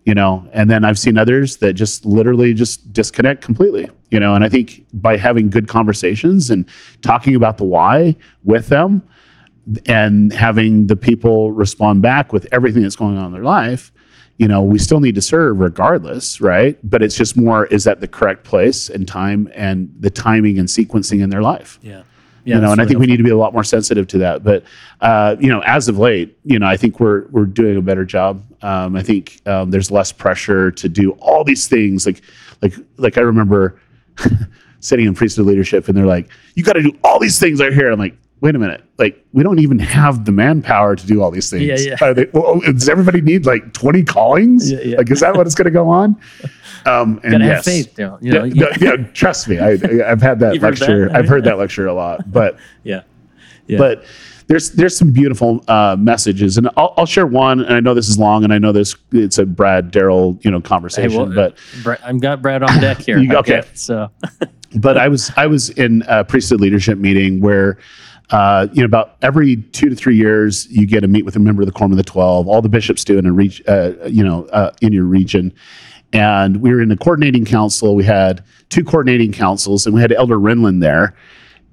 you know. And then I've seen others that just literally just disconnect completely, you know. And I think by having good conversations and talking about the why with them, and having the people respond back with everything that's going on in their life. You know, we still need to serve regardless, right? But it's just more, is that the correct place and time and the timing and sequencing in their life? Yeah. Yeah, you know, and really I think helpful. We need to be a lot more sensitive to that. But, uh, you know, as of late, you know, I think we're we're doing a better job. Um, I think um, there's less pressure to do all these things. Like, like, like I remember sitting in priesthood leadership and they're like, you got to do all these things right here. And I'm like, wait a minute, like, we don't even have the manpower to do all these things. Yeah, yeah. Are they, well, does everybody need like twenty callings? Yeah, yeah. Like, is that what it's going to go on? Um, and gotta yes. have faith, you know, yeah, yeah. yeah, trust me, I, I've had that You've lecture. Heard that? I've heard that lecture a lot, but yeah. yeah, but there's there's some beautiful uh, messages, and I'll, I'll share one. And I know this is long, and I know this it's a Brad Daryl you know conversation, hey, well, but Brad, I've got Brad on deck here. you, okay, okay, so but I was I was in a priesthood leadership meeting where. Uh, you know, about every two to three years, you get to meet with a member of the Quorum of the Twelve. All the bishops do in a re- uh, you know, uh, in your region. And we were in a coordinating council. We had two coordinating councils, and we had Elder Renlund there.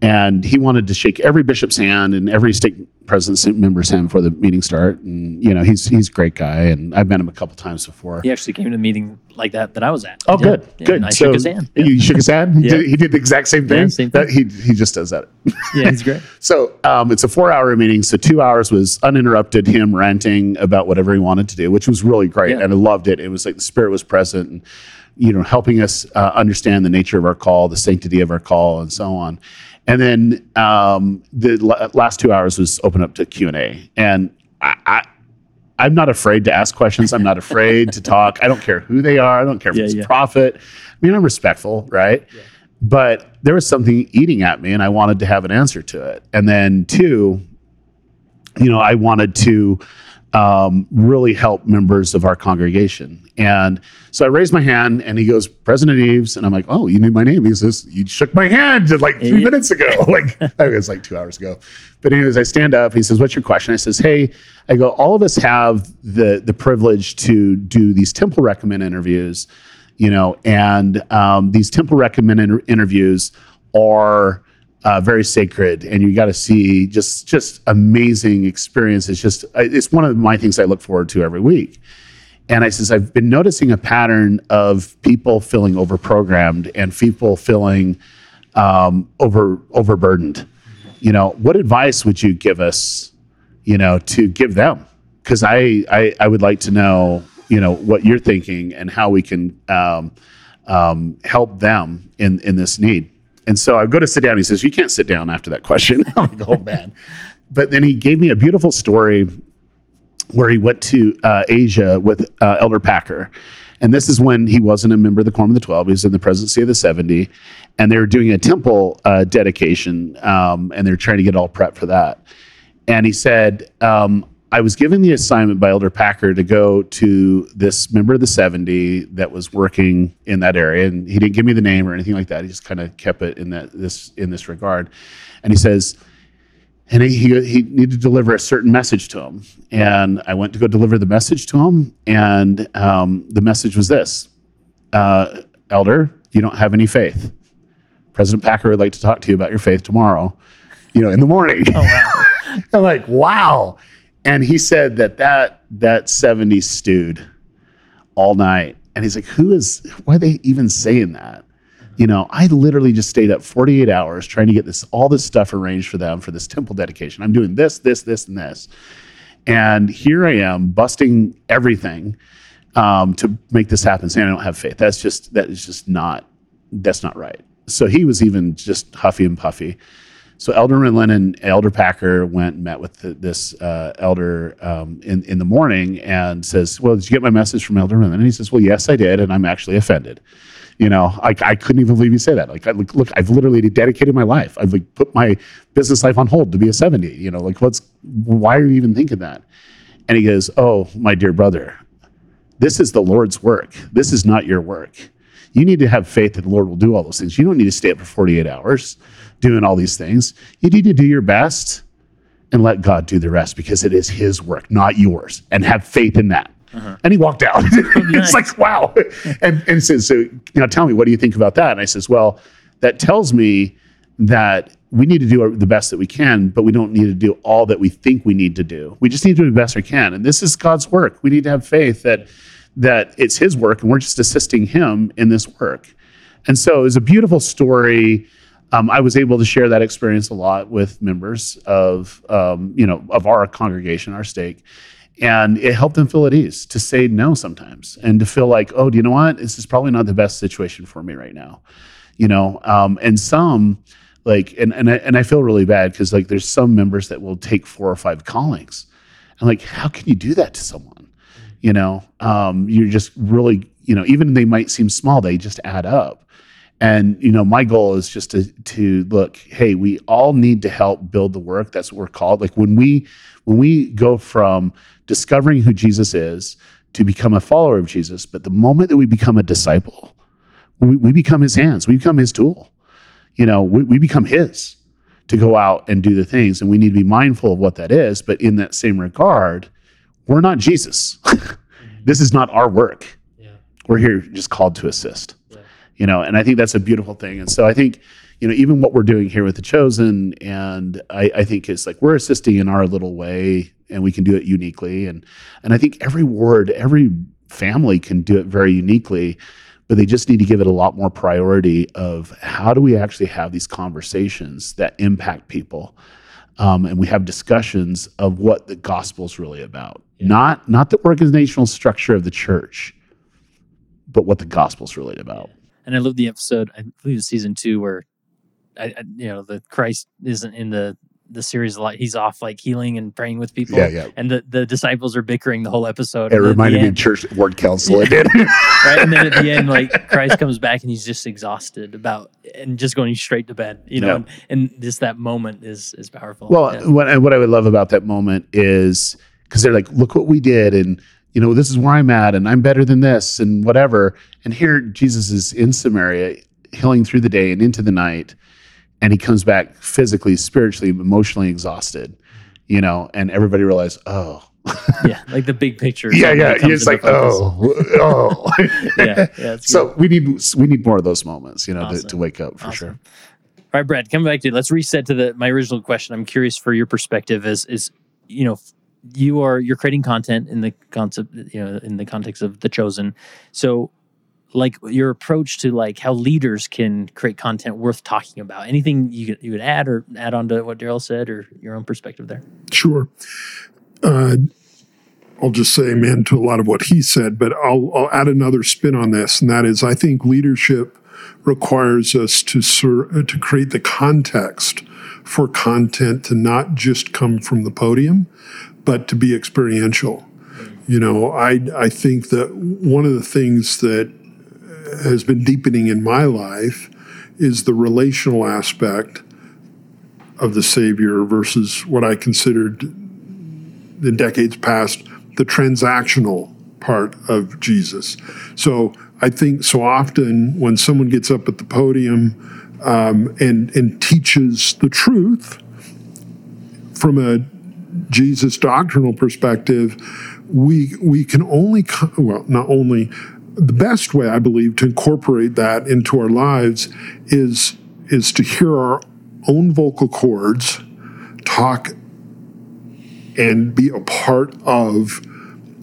And he wanted to shake every bishop's hand and every stake president's member's hand before the meeting start. And, you know, he's he's a great guy, and I've met him a couple times before. He actually came to a meeting like that that I was at. Oh, yeah. good, yeah. good. And I so shook his hand. Yeah. You shook his hand? yeah. He did, he did the exact same thing? Yeah, same thing. That, he, he just does that. yeah, he's great. So um, it's a four-hour meeting, so two hours was uninterrupted, him ranting about whatever he wanted to do, which was really great, yeah. and I loved it. It was like the Spirit was present, and, you know, helping us uh, understand the nature of our call, the sanctity of our call, and so on. And then um, the l- last two hours was open up to Q and A. And I, I, I'm not afraid to ask questions. I'm not afraid to talk. I don't care who they are. I don't care if yeah, it's yeah. a prophet. I mean, I'm respectful, right? Yeah. But there was something eating at me, and I wanted to have an answer to it. And then two, you know, I wanted to um, really help members of our congregation. And so I raised my hand, and he goes, President Eves. And I'm like, oh, you knew my name. He says, you shook my hand like three yeah. minutes ago. Like, I mean, it was like two hours ago. But anyways, I stand up. He says, what's your question? I says, hey, I go, all of us have the, the privilege to do these Temple Recommend interviews, you know, and um, these Temple Recommend inter- interviews are Uh, very sacred, and you got to see just just amazing experiences. Just it's one of my things I look forward to every week. And I says, I've been noticing a pattern of people feeling overprogrammed and people feeling um, over overburdened. You know, what advice would you give us? You know, to give them, because I, I I would like to know, you know, what you're thinking and how we can um, um, help them in in this need. And so I go to sit down. He says, you can't sit down after that question. I'm like, oh, man. But then he gave me a beautiful story where he went to uh, Asia with uh, Elder Packer. And this is when he wasn't a member of the Quorum of the Twelve. He was in the Presidency of the seventy. And they were doing a temple uh, dedication, um, and they were trying to get all prepped for that. And he said, um, I was given the assignment by Elder Packer to go to this member of the seventy that was working in that area, and he didn't give me the name or anything like that. He just kind of kept it in that this in this regard. And he says, and he he needed to deliver a certain message to him. And I went to go deliver the message to him, and um, the message was this: uh, Elder, you don't have any faith. President Packer would like to talk to you about your faith tomorrow, you know, in the morning. Oh, wow. I'm like, wow. And he said that that that seventy stewed all night. And he's like, who is, why are they even saying that? You know, I literally just stayed up forty-eight hours trying to get this, all this stuff arranged for them for this temple dedication. I'm doing this, this, this, and this. And here I am busting everything um, to make this happen, saying I don't have faith. That's just, that is just not, that's not right. So he was even just huffy and puffy. So Elder Renlin and Elder Packer went and met with the, this uh, elder um, in, in the morning and says, well, did you get my message from Elder Renlin? And he says, well, yes, I did, and I'm actually offended. You know, I, I couldn't even believe you say that. Like, I, look, look, I've literally dedicated my life. I've like put my business life on hold to be a seventy. You know, like, what's, why are you even thinking that? And he goes, oh, my dear brother, this is the Lord's work. This is not your work. You need to have faith that the Lord will do all those things. You don't need to stay up for forty-eight hours doing all these things. You need to do your best and let God do the rest, because it is his work, not yours, and have faith in that. Uh-huh. And he walked out. It's nice. Like, wow. And, and says, so, you know, tell me, what do you think about that? And I says, well, that tells me that we need to do our, the best that we can, but we don't need to do all that we think we need to do. We just need to do the best we can. And this is God's work. We need to have faith that that it's his work, and we're just assisting him in this work. And so it was a beautiful story. Um, I was able to share that experience a lot with members of, um, you know, of our congregation, our stake, and it helped them feel at ease to say no sometimes, and to feel like, oh, do you know what? This is probably not the best situation for me right now, you know. Um, and some, like, and and I, and I feel really bad, because like there's some members that will take four or five callings. I'm like, how can you do that to someone? You know, um, you're just really, you know, even they might seem small, they just add up. And, you know, my goal is just to, to look, hey, we all need to help build the work. That's what we're called. Like when we, when we go from discovering who Jesus is to become a follower of Jesus, but the moment that we become a disciple, we, we become his hands, we become his tool, you know, we, we become his to go out and do the things. And we need to be mindful of what that is. But in that same regard, we're not Jesus. This is not our work. Yeah. We're here just called to assist, yeah. You know, and I think that's a beautiful thing. And so I think, you know, even what we're doing here with The Chosen, and I, I think it's like we're assisting in our little way, and we can do it uniquely. And, and I think every ward, every family can do it very uniquely, but they just need to give it a lot more priority of how do we actually have these conversations that impact people? Um, and we have discussions of what the gospel is really about. Yeah. Not not the organizational structure of the church, but what the gospel is really about. And I love the episode, I believe it's season two, where, I, I, you know, the Christ isn't in the, the series a lot. He's off like healing and praying with people. Yeah, yeah. And the, the disciples are bickering the whole episode. It reminded me of church ward council. Yeah. I did. Right? And then at the end, like Christ comes back and he's just exhausted about, and just going straight to bed, you know, yeah. and, and just that moment is, is powerful. Well, yeah. what, I, what I would love about that moment is because they're like, look what we did, and you know, this is where I'm at, and I'm better than this, and whatever. And here Jesus is in Samaria, healing through the day and into the night, and he comes back physically, spiritually, emotionally exhausted, you know, and everybody realized, oh. Yeah, like the big picture. Yeah, yeah. It's like, oh, oh. yeah, yeah. So good. we need we need more of those moments, you know, awesome. to, to wake up for awesome. sure. All right, Brad, come back to let's reset to the my original question. I'm curious for your perspective. Is is you know, you are you're creating content in the concept, you know, in the context of The Chosen. So, like your approach to like how leaders can create content worth talking about. Anything you could, you would add or add on to what Daryl said, or your own perspective there? Sure. Uh, I'll just say amen to a lot of what he said, but I'll, I'll add another spin on this, and that is I think leadership requires us to sur- to create the context for content to not just come from the podium, but to be experiential. You know, I I think that one of the things that has been deepening in my life is the relational aspect of the Savior versus what I considered in decades past, the transactional part of Jesus. So I think so often when someone gets up at the podium um, and, and teaches the truth from a Jesus doctrinal perspective, we we can only, well, not only, the best way I believe to incorporate that into our lives is is to hear our own vocal cords talk and be a part of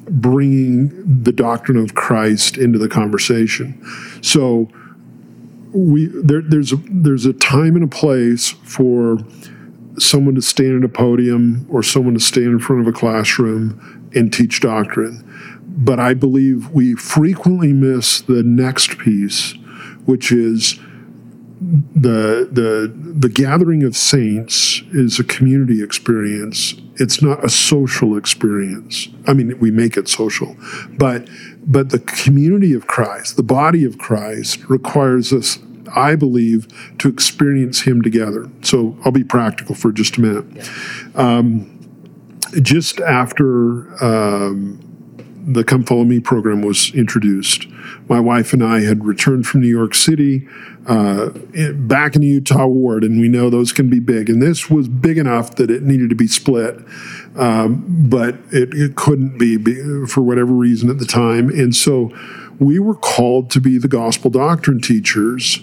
bringing the doctrine of Christ into the conversation. So we there, there's, a, there's a time and a place for someone to stand at a podium or someone to stand in front of a classroom and teach doctrine. But I believe we frequently miss the next piece, which is the the the gathering of saints is a community experience. It's not a social experience. I mean, we make it social, but but the community of Christ, the body of Christ, requires us, I believe, to experience Him together. So I'll be practical for just a minute. Yeah. Um, just after um, the Come Follow Me program was introduced, my wife and I had returned from New York City, uh, back in the Utah ward, and we know those can be big. And this was big enough that it needed to be split, um, but it, it couldn't be, be for whatever reason at the time. And so we were called to be the gospel doctrine teachers.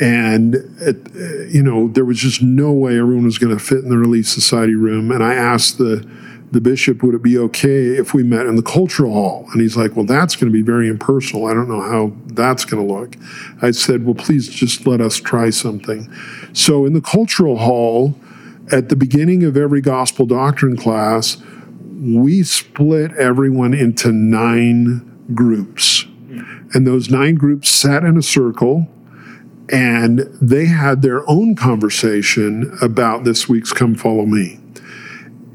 And, it, you know, there was just no way everyone was going to fit in the Relief Society room. And I asked the the bishop, would it be okay if we met in the cultural hall? And he's like, well, that's going to be very impersonal. I don't know how that's going to look. I said, well, please just let us try something. So in the cultural hall, at the beginning of every gospel doctrine class, we split everyone into nine groups. And those nine groups sat in a circle, and they had their own conversation about this week's Come Follow Me.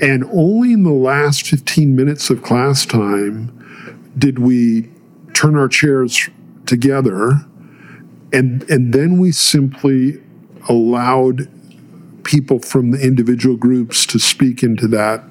And only in the last fifteen minutes of class time did we turn our chairs together, and and then we simply allowed people from the individual groups to speak into that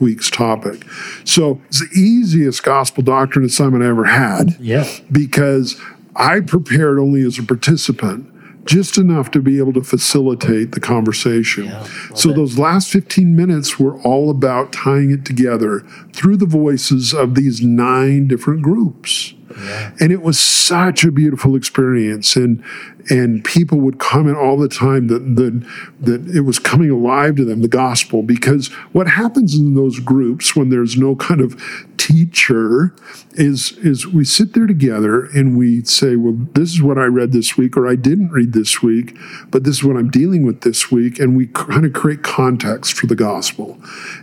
week's topic. So it's the easiest gospel doctrine assignment I ever had. Yeah. Because I prepared only as a participant, just enough to be able to facilitate the conversation. Yeah, so it. Those last fifteen minutes were all about tying it together through the voices of these nine different groups. Yeah. And it was such a beautiful experience. And and people would comment all the time that, that, that it was coming alive to them, the gospel, because what happens in those groups when there's no kind of teacher is is we sit there together and we say, well, this is what I read this week, or I didn't read this week, but this is what I'm dealing with this week. And we kind of create context for the gospel.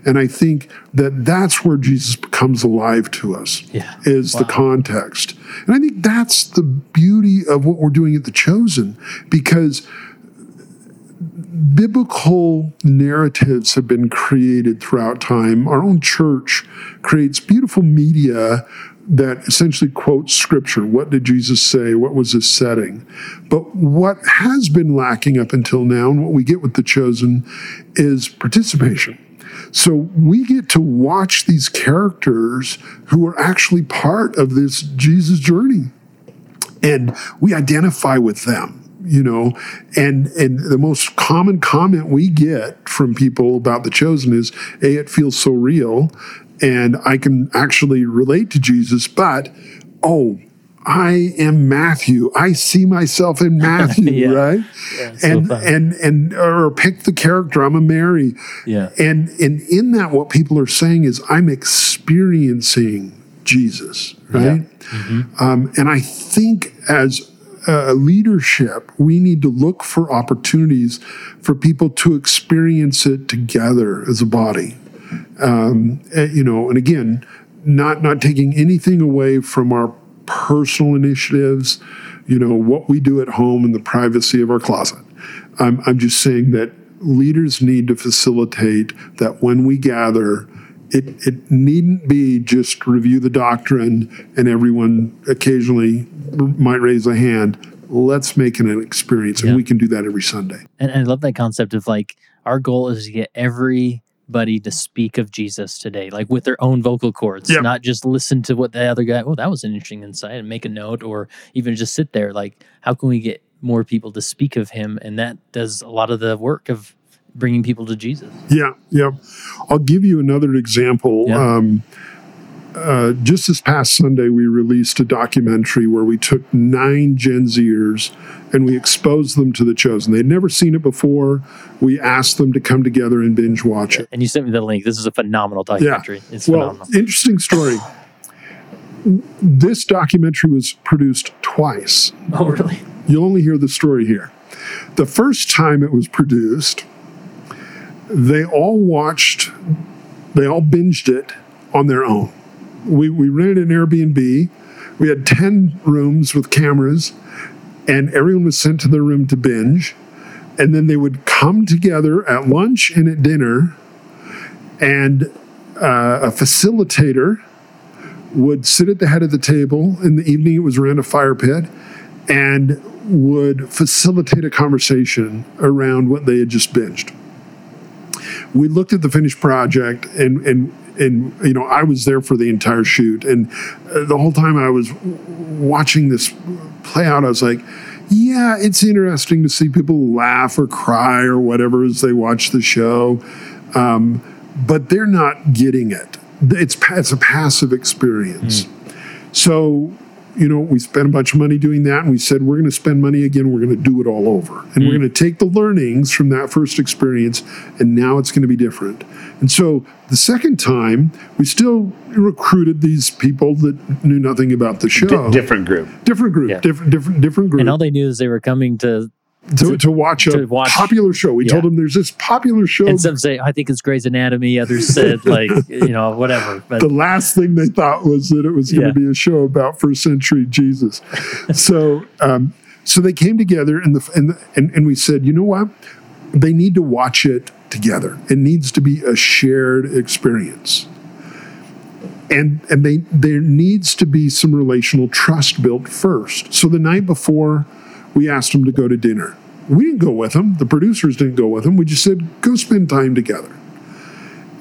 And I think that that's where Jesus becomes alive to us, yeah. is wow. the context. And I think that's the beauty of what we're doing at The Chosen, because biblical narratives have been created throughout time. Our own church creates beautiful media that essentially quotes Scripture. What did Jesus say? What was his setting? But what has been lacking up until now, and what we get with The Chosen, is participation. So we get to watch these characters who are actually part of this Jesus journey. And we identify with them, you know. And and the most common comment we get from people about The Chosen is, A, it feels so real, and I can actually relate to Jesus, but, oh, I am Matthew. I see myself in Matthew, yeah. right? Yeah, and so and and or pick the character. I'm a Mary. Yeah. And and in that, what people are saying is, I'm experiencing Jesus, right? Yeah. Mm-hmm. Um, and I think as uh, leadership, we need to look for opportunities for people to experience it together as a body. Um, you know, and again, not not taking anything away from our personal initiatives, you know, what we do at home in the privacy of our closet. I'm, I'm just saying that leaders need to facilitate that when we gather, it, it needn't be just review the doctrine and everyone occasionally might raise a hand. Let's make it an experience, and yeah. we can do that every Sunday. And, and I love that concept of, like, our goal is to get every buddy to speak of Jesus today, like with their own vocal cords, yep. not just listen to what the other guy, oh, that was an interesting insight, and make a note, or even just sit there. Like, how can we get more people to speak of him? And that does a lot of the work of bringing people to Jesus. Yeah, yeah. I'll give you another example. Yeah. Um, uh, just this past Sunday, we released a documentary where we took nine Gen Zers and we exposed them to The Chosen. They'd never seen it before. We asked them to come together and binge watch it. And you sent me the link. This is a phenomenal documentary. Yeah. It's well, phenomenal. Interesting story. This documentary was produced twice. Oh, really? You'll only hear the story here. The first time it was produced, they all watched, they all binged it on their own. We, we rented an Airbnb. We had ten rooms with cameras, and everyone was sent to their room to binge. And then they would come together at lunch and at dinner, and uh, a facilitator would sit at the head of the table. In the evening, it was around a fire pit, and would facilitate a conversation around what they had just binged. We looked at the finished project, and and and you know, I was there for the entire shoot, and uh, the whole time I was w- watching this play out, I was like, yeah, it's interesting to see people laugh or cry or whatever as they watch the show, um, but they're not getting it. It's it's a passive experience. Mm. So, you know, we spent a bunch of money doing that, and we said, we're going to spend money again, we're going to do it all over. And mm. we're going to take the learnings from that first experience, and now it's going to be different. And so the second time, we still recruited these people that knew nothing about the show. D- different group. Different group. Yeah. Different, different, different group. And all they knew is they were coming to... To, to watch a to watch, popular show. We yeah. told them there's this popular show. And some say, I think it's Grey's Anatomy. Others said, like, you know, whatever. But the last thing they thought was that it was going to yeah. be a show about first century Jesus. So um, so they came together, and, the, and, and, and we said, you know what? They need to watch it together. It needs to be a shared experience. And and they there needs to be some relational trust built first. So the night before, we asked them to go to dinner. We didn't go with them. The producers didn't go with them. We just said, go spend time together.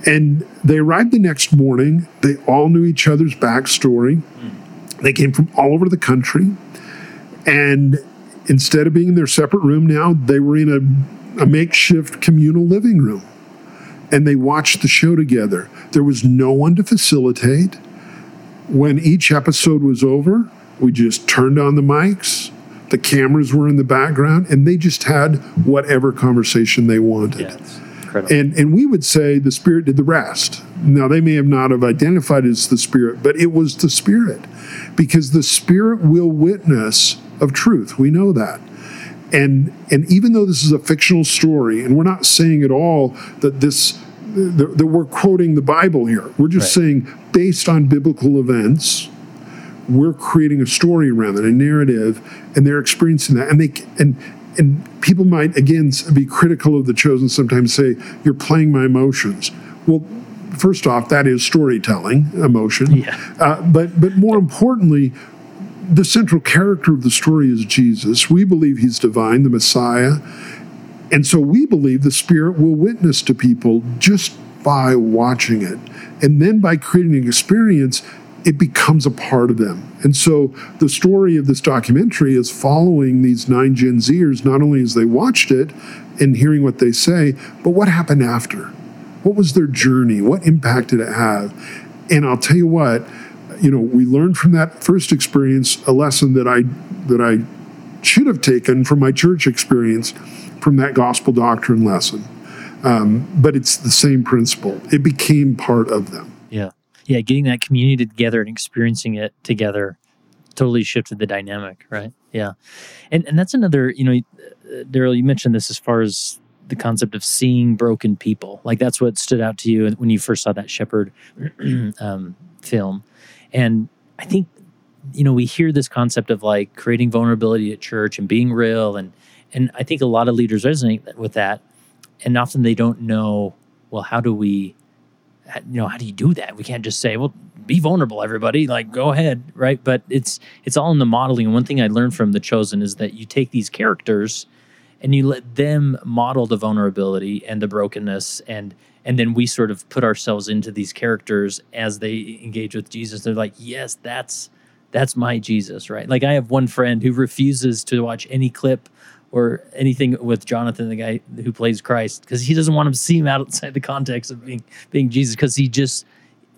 And they arrived the next morning. They all knew each other's backstory. Mm. They came from all over the country. And instead of being in their separate room now, they were in a, a makeshift communal living room. And they watched the show together. There was no one to facilitate. When each episode was over, we just turned on the mics. The cameras were in the background, and they just had whatever conversation they wanted. Yeah, it's incredible. And and we would say the Spirit did the rest. Now, they may have not have identified as the Spirit, but it was the Spirit, because the Spirit will witness of truth. We know that. And and even though this is a fictional story, and we're not saying at all that this that, that we're quoting the Bible here. We're just right. saying, based on biblical events, we're creating a story around it, a narrative, and they're experiencing that. And they and and people might, again, be critical of The Chosen sometimes, say, you're playing my emotions. Well, first off, that is storytelling, emotion. Yeah. Uh, but but more importantly, the central character of the story is Jesus. We believe he's divine, the Messiah. And so we believe the Spirit will witness to people just by watching it. And then by creating an experience, it becomes a part of them. And so the story of this documentary is following these nine Gen Zers, not only as they watched it and hearing what they say, but what happened after? What was their journey? What impact did it have? And I'll tell you what, you know, we learned from that first experience a lesson that I that I should have taken from my church experience, from that gospel doctrine lesson. Um, but it's the same principle. It became part of them. Yeah. Yeah, getting that community together and experiencing it together totally shifted the dynamic, right? Yeah. And and that's another, you know, Daryl, you mentioned this as far as the concept of seeing broken people. Like, that's what stood out to you when you first saw that Shepherd um, film. And I think, you know, we hear this concept of, like, creating vulnerability at church and being real. And, and I think a lot of leaders resonate with that. And often they don't know, well, how do we... you know, how do you do that? We can't just say, well, be vulnerable, everybody, like, go ahead, right? But it's it's all in the modeling. And one thing I learned from The Chosen is that you take these characters and you let them model the vulnerability and the brokenness, and and then we sort of put ourselves into these characters as they engage with Jesus. They're like, yes, that's that's my Jesus, right? Like, I have one friend who refuses to watch any clip or anything with Jonathan, the guy who plays Christ, because he doesn't want him to seem outside the context of being being Jesus, because he just,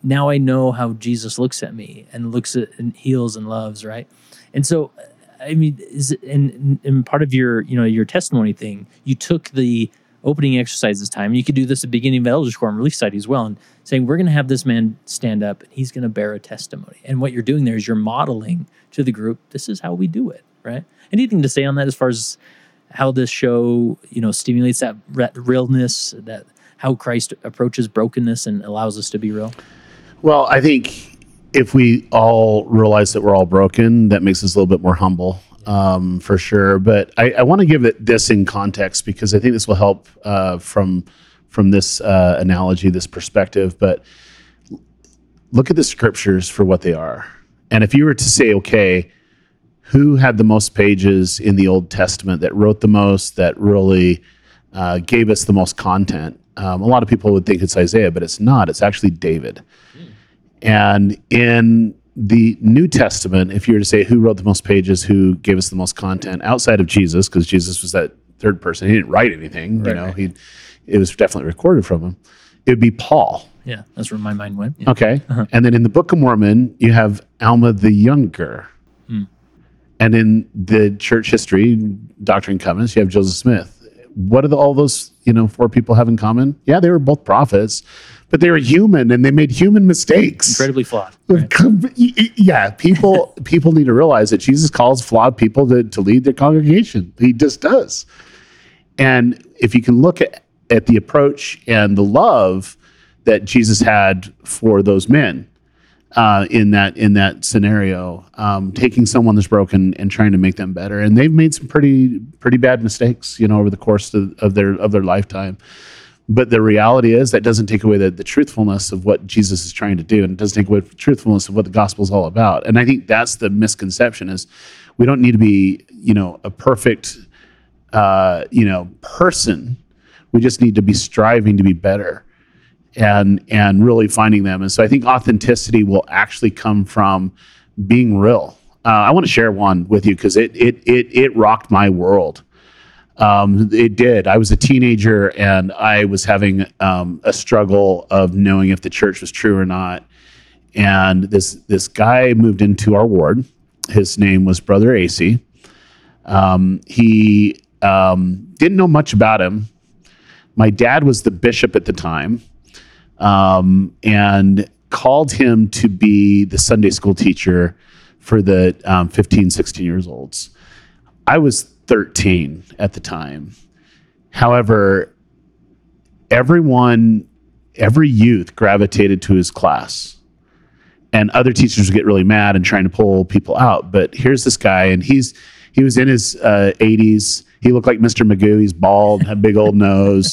now I know how Jesus looks at me and looks at and heals and loves, right? And so, I mean, is it, and, and part of your, you know, your testimony thing, you took the opening exercise this time, and you could do this at the beginning of Elders Quorum Relief Society as well, and saying, we're going to have this man stand up, and he's going to bear a testimony. And what you're doing there is you're modeling to the group, this is how we do it, right? Anything to say on that as far as how this show, you know, stimulates that realness, that how Christ approaches brokenness and allows us to be real? Well, I think if we all realize that we're all broken, that makes us a little bit more humble, um, for sure. But I, I want to give it this in context, because I think this will help uh, from from this uh, analogy, this perspective. But look at the scriptures for what they are. And if you were to say, okay, who had the most pages in the Old Testament, that wrote the most, that really uh, gave us the most content? Um, a lot of people would think it's Isaiah, but it's not. It's actually David. Mm. And in the New Testament, if you were to say who wrote the most pages, who gave us the most content, outside of Jesus, because Jesus was that third person. He didn't write anything. Right, you know, right. he it was definitely recorded from him. It would be Paul. Yeah, that's where my mind went. Yeah. Okay. Uh-huh. And then in the Book of Mormon, you have Alma the Younger. Mm. And in the church history, Doctrine and Covenants, you have Joseph Smith. What do all those, you know, four people have in common? Yeah, they were both prophets, but they were human and they made human mistakes. Incredibly flawed. Right? Yeah, people people need to realize that Jesus calls flawed people to, to lead their congregation. He just does. And if you can look at, at the approach and the love that Jesus had for those men, Uh, in that in that scenario, um, taking someone that's broken and trying to make them better, and they've made some pretty pretty bad mistakes, you know, over the course of, of their of their lifetime. But the reality is that doesn't take away the, the truthfulness of what Jesus is trying to do, and it doesn't take away the truthfulness of what the gospel is all about. And I think that's the misconception: is we don't need to be, you know, a perfect, uh, you know, person. We just need to be striving to be better. And and really finding them. And so I think authenticity will actually come from being real. Uh, I want to share one with you because it it it it rocked my world. Um, it did. I was a teenager and I was having um, a struggle of knowing if the church was true or not. And this this guy moved into our ward. His name was Brother Acey. Um, he um, didn't know much about him. My dad was the bishop at the time. Um, and called him to be the Sunday school teacher for the um, fifteen, sixteen years olds. I was thirteen at the time. However, everyone, every youth gravitated to his class. And other teachers would get really mad and trying to pull people out. But here's this guy, and he's he was in his uh, eighties. He looked like Mister Magoo. He's bald, had a big old nose.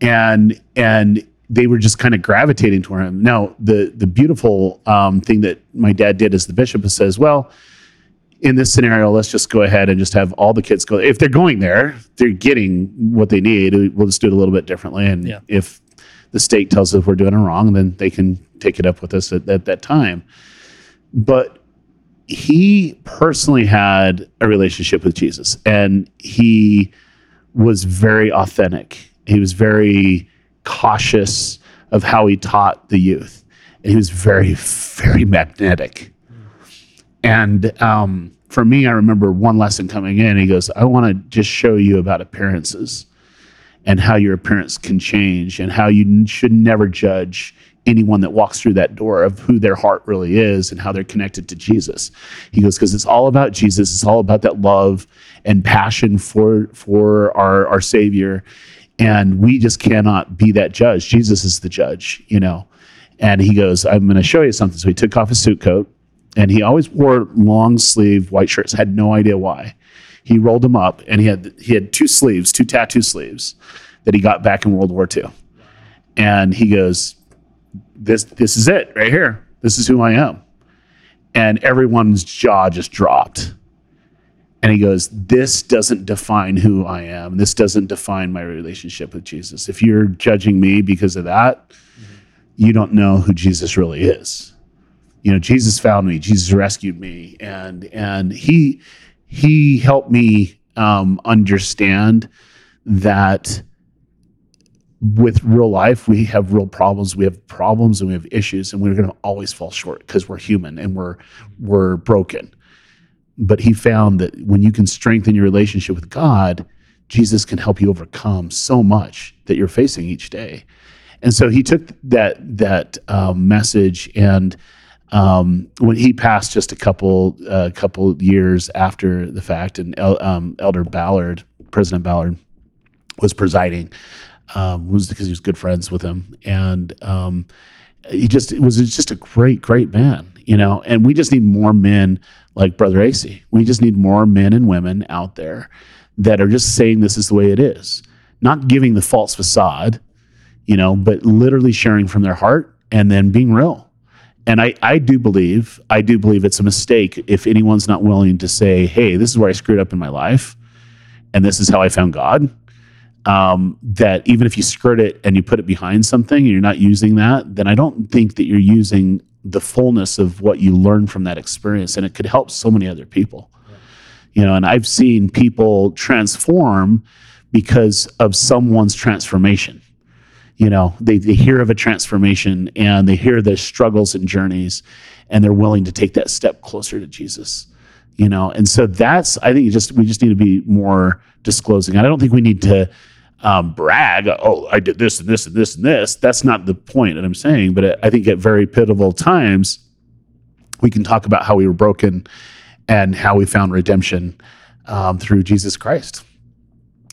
And, and... they were just kind of gravitating toward him. Now, the the beautiful um, thing that my dad did as the bishop is says, well, in this scenario, let's just go ahead and just have all the kids go. If they're going there, they're getting what they need. We'll just do it a little bit differently. And yeah. if the state tells us if we're doing it wrong, then they can take it up with us at, at that time. But he personally had a relationship with Jesus, and he was very authentic. He was very cautious of how he taught the youth, and he was very, very magnetic. And um, for me, I remember one lesson coming in. He goes, I want to just show you about appearances and how your appearance can change and how you n- should never judge anyone that walks through that door of who their heart really is and how they're connected to Jesus. He goes, because it's all about Jesus. It's all about that love and passion for for our, our Savior. And we just cannot be that judge. Jesus is the judge, you know. And he goes, I'm going to show you something. So he took off his suit coat, and he always wore long sleeve white shirts. Had no idea why. He rolled them up, and he had he had two sleeves, two tattoo sleeves, that he got back in World War Two. And he goes, this this is it right here. This is who I am. And everyone's jaw just dropped. And he goes, this doesn't define who I am. This doesn't define my relationship with Jesus. If you're judging me because of that, mm-hmm. you don't know who Jesus really is. You know, Jesus found me. Jesus rescued me. And and he he helped me um, understand that with real life, we have real problems. We have problems and we have issues, and we're going to always fall short because we're human and we're we're broken. But he found that when you can strengthen your relationship with God, Jesus can help you overcome so much that you're facing each day. And so he took that that um, message, and um, when he passed just a couple uh, couple years after the fact, and El- um, Elder Ballard, President Ballard, was presiding, um, was because he was good friends with him, and um, he just it was just a great, great man. You know, and we just need more men like Brother A C. We just need more men and women out there that are just saying this is the way it is, not giving the false facade, you know, but literally sharing from their heart and then being real. And I, I do believe, I do believe it's a mistake if anyone's not willing to say, hey, this is where I screwed up in my life, and this is how I found God. Um, that even if you skirt it and you put it behind something and you're not using that, then I don't think that you're using the fullness of what you learn from that experience, and it could help so many other people. Yeah. You know, and I've seen people transform because of someone's transformation. You know, they, they hear of a transformation and they hear their struggles and journeys, and they're willing to take that step closer to Jesus. You know, and so that's, I think, just we just need to be more disclosing. I don't think we need to Um, brag, oh, I did this and this and this and this. That's not the point that I'm saying, but I think at very pivotal times, we can talk about how we were broken and how we found redemption um, through Jesus Christ.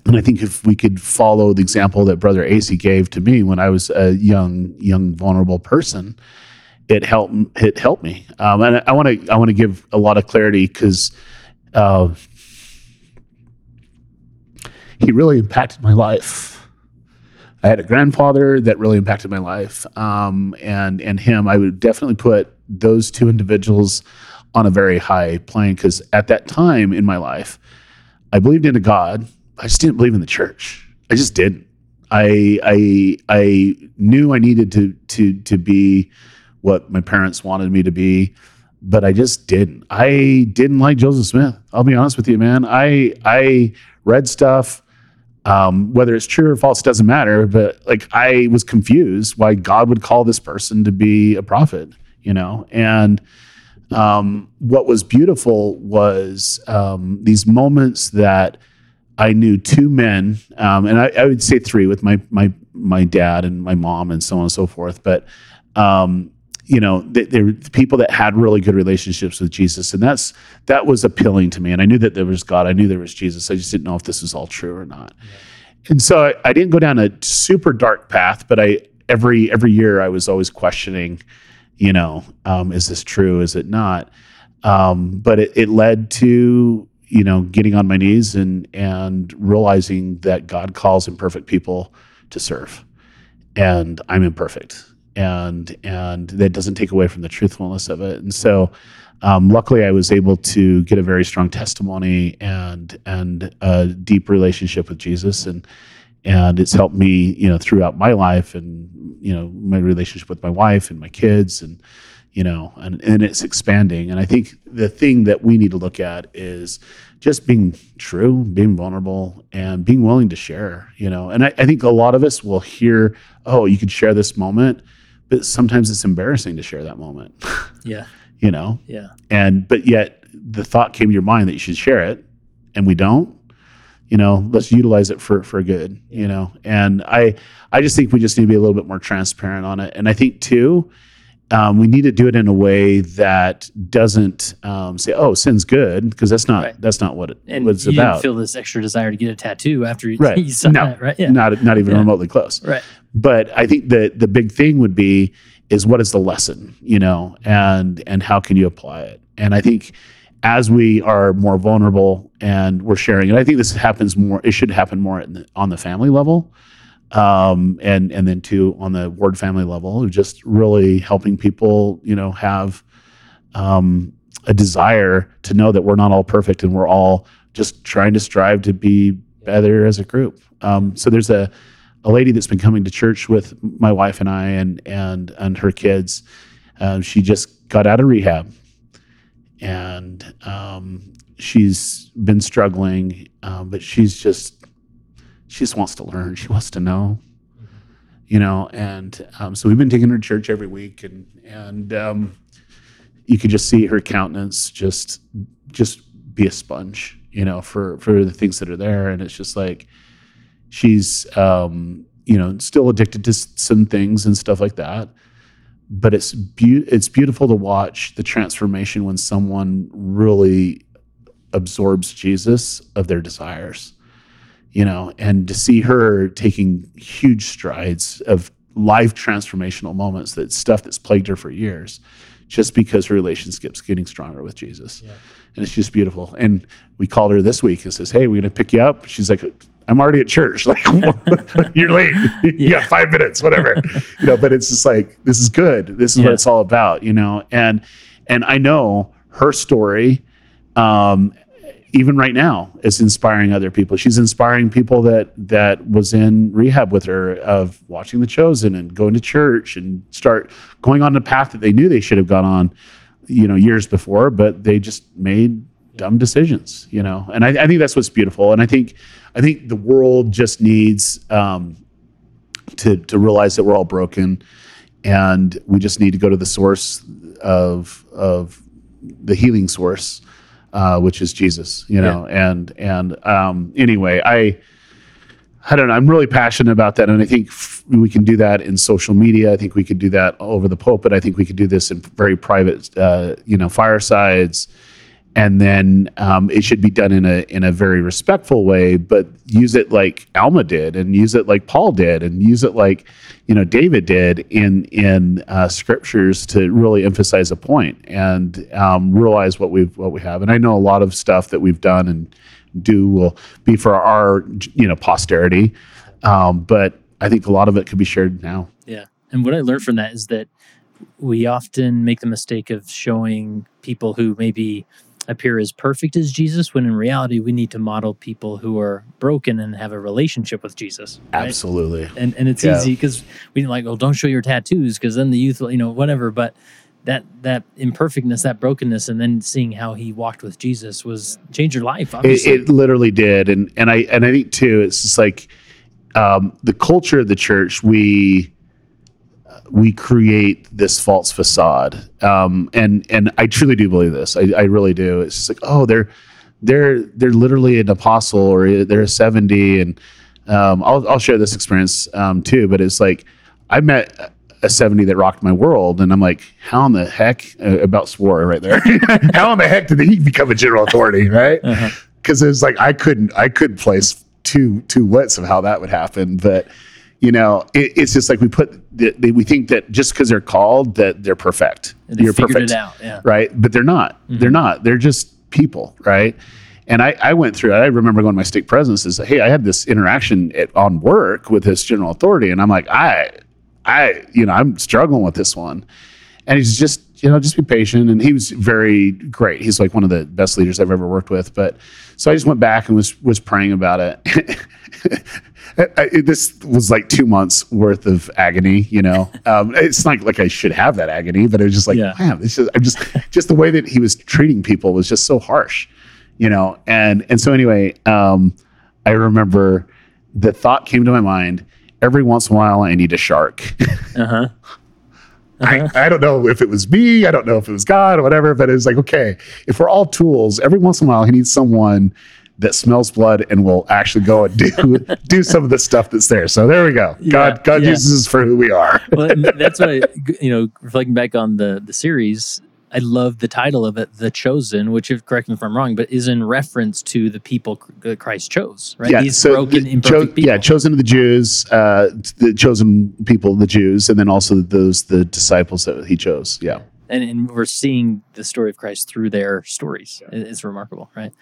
And I think if we could follow the example that Brother A C gave to me when I was a young, young, vulnerable person, it helped. It helped me. Um, and I want to, I want to give a lot of clarity because. Uh, He really impacted my life. I had a grandfather that really impacted my life. Um, and and him, I would definitely put those two individuals on a very high plane, because at that time in my life, I believed in a God. I just didn't believe in the church. I just didn't. I I I knew I needed to to to be what my parents wanted me to be, but I just didn't. I didn't like Joseph Smith. I'll be honest with you, man. I I read stuff. Um, whether it's true or false doesn't matter, but like I was confused why God would call this person to be a prophet, you know. And um, what was beautiful was um, these moments that I knew two men, um, and I, I would say three with my my my dad and my mom and so on and so forth. But um, you know, they, they were people that had really good relationships with Jesus, and that's that was appealing to me. And I knew that there was God. I knew there was Jesus. I just didn't know if this was all true or not. Yeah. And so I, I didn't go down a super dark path, but I every every year I was always questioning, you know, um, is this true? Is it not? Um, but it, it led to, you know, getting on my knees and and realizing that God calls imperfect people to serve, and I'm imperfect. And and that doesn't take away from the truthfulness of it. And so, um, luckily, I was able to get a very strong testimony and and a deep relationship with Jesus. And And it's helped me, you know, throughout my life and, you know, my relationship with my wife and my kids and, you know, and, and it's expanding. And I think the thing that we need to look at is just being true, being vulnerable, and being willing to share, you know. And I, I think a lot of us will hear, oh, you could share this moment, but sometimes it's embarrassing to share that moment. Yeah. You know? Yeah. And, but yet the thought came to your mind that you should share it, and we don't. You know, let's utilize it for, for good, you know? And I, I just think we just need to be a little bit more transparent on it. And I think too, um, we need to do it in a way that doesn't um, say, oh, sin's good. Cause that's not, right. that's not what, it, and what it's you about. You didn't feel this extra desire to get a tattoo after you, right. you saw no, that, right? Yeah. Not, not even yeah. remotely close. Right. But I think the the big thing would be is what is the lesson, you know, and, and how can you apply it? And I think, as we are more vulnerable and we're sharing, and I think this happens more, it should happen more in the, on the family level, um, and and then too on the ward family level, just really helping people, you know, have um, a desire to know that we're not all perfect and we're all just trying to strive to be better as a group. Um, so there's a, a lady that's been coming to church with my wife and I and and and her kids. Uh, she just got out of rehab. And um, she's been struggling, um, but she's just, she just wants to learn. She wants to know, you know. And um, so we've been taking her to church every week, and and um, you could just see her countenance just just be a sponge, you know, for for the things that are there. And it's just like she's, um, you know, still addicted to some things and stuff like that. But it's be- it's beautiful to watch the transformation when someone really absorbs Jesus of their desires, you know, and to see her taking huge strides of life transformational moments, that stuff that's plagued her for years, just because her relationship's getting stronger with Jesus. Yeah. And it's just beautiful. And we called her this week and says, hey, we're going to pick you up. She's like, I'm already at church. Like, you're late. You yeah. got five minutes, whatever. You know, but it's just like, this is good. This is yeah. what it's all about, you know? And, and I know her story, um, even right now, is inspiring other people. She's inspiring people that, that was in rehab with her, of watching The Chosen and going to church and start going on the path that they knew they should have gone on, you know, years before, but they just made dumb decisions, you know. And I, I think that's what's beautiful. And I think, I think the world just needs um, to to realize that we're all broken, and we just need to go to the source of of the healing source, uh, which is Jesus, you know. Yeah. And and um, anyway, I I don't know. I'm really passionate about that, and I think f- we can do that in social media. I think we could do that over the pulpit. I think we could do this in very private, uh, you know, firesides. And then um, it should be done in a in a very respectful way, but use it like Alma did, and use it like Paul did, and use it like, you know, David did in in uh, scriptures to really emphasize a point and um, realize what we've what we have. And I know a lot of stuff that we've done and do will be for our, you know, posterity, um, but I think a lot of it could be shared now. Yeah, and what I learned from that is that we often make the mistake of showing people who maybe appear as perfect as Jesus, when in reality we need to model people who are broken and have a relationship with Jesus. Right? Absolutely. And and it's yeah. easy because we like, oh, don't show your tattoos because then the youth, you know, whatever. But that that imperfectness, that brokenness, and then seeing how he walked with Jesus was changed your life. Obviously, it, it literally did. And and I and I think too, it's just like um, the culture of the church. We. we create this false facade. Um, and, and I truly do believe this. I, I really do. It's just like, oh, they're, they're, they're literally an apostle, or they're a seventy. And, um, I'll, I'll share this experience, um, too, but it's like, I met a seventy that rocked my world. And I'm like, how in the heck uh, about swore right there. How in the heck did he become a general authority? Right. Uh-huh. Cause it was like, I couldn't, I couldn't place two, two wits of how that would happen. But, you know, it, it's just like we put, the, the, we think that just because they're called that they're perfect. They You're figured perfect, it out, yeah. right? But they're not. Mm-hmm. They're not. They're just people, right? And I, I went through. I remember going to my state presidents and said, "Hey, I had this interaction at, on work with this general authority," and I'm like, "I, I, you know, I'm struggling with this one," and he's just you know, just be patient. And he was very great. He's like one of the best leaders I've ever worked with. But so I just went back and was was praying about it. I, I, this was like two months worth of agony, you know. Um, it's not like I should have that agony, but it was just like, yeah. Wow, this is, I'm just, just the way that he was treating people was just so harsh, you know. And and so anyway, um, I remember the thought came to my mind, every once in a while I need a shark. Uh-huh. Uh-huh. I, I don't know if it was me, I don't know if it was God or whatever, but it was like, okay, if we're all tools, every once in a while he needs someone that smells blood and will actually go and do do some of the stuff that's there. So there we go. Yeah, God God yeah. uses us for who we are. Well, that's what I, you know, reflecting back on the, the series, I love the title of it, The Chosen, which, if correct me if I'm wrong, but is in reference to the people that Christ chose, right? Yeah, These so broken, the, imperfect cho- people. Yeah, chosen of the Jews, uh, the chosen people of the Jews, and then also those, the disciples that he chose, yeah. And, and we're seeing the story of Christ through their stories. Yeah. It's remarkable, right?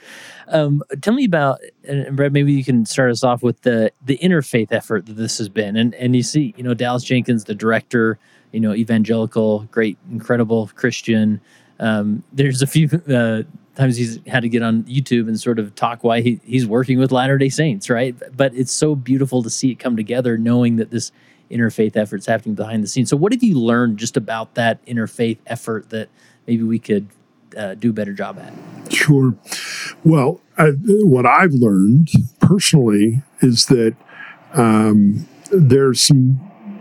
Um, tell me about, and Brad, maybe you can start us off with the the interfaith effort that this has been. And and you see, you know, Dallas Jenkins, the director, you know, evangelical, great, incredible Christian. Um, there's a few uh, times he's had to get on YouTube and sort of talk why he, he's working with Latter-day Saints, right? But it's so beautiful to see it come together, knowing that this interfaith efforts happening behind the scenes. So what have you learned just about that interfaith effort that maybe we could uh, do a better job at? Sure. Well, I, what I've learned personally is that um, there's some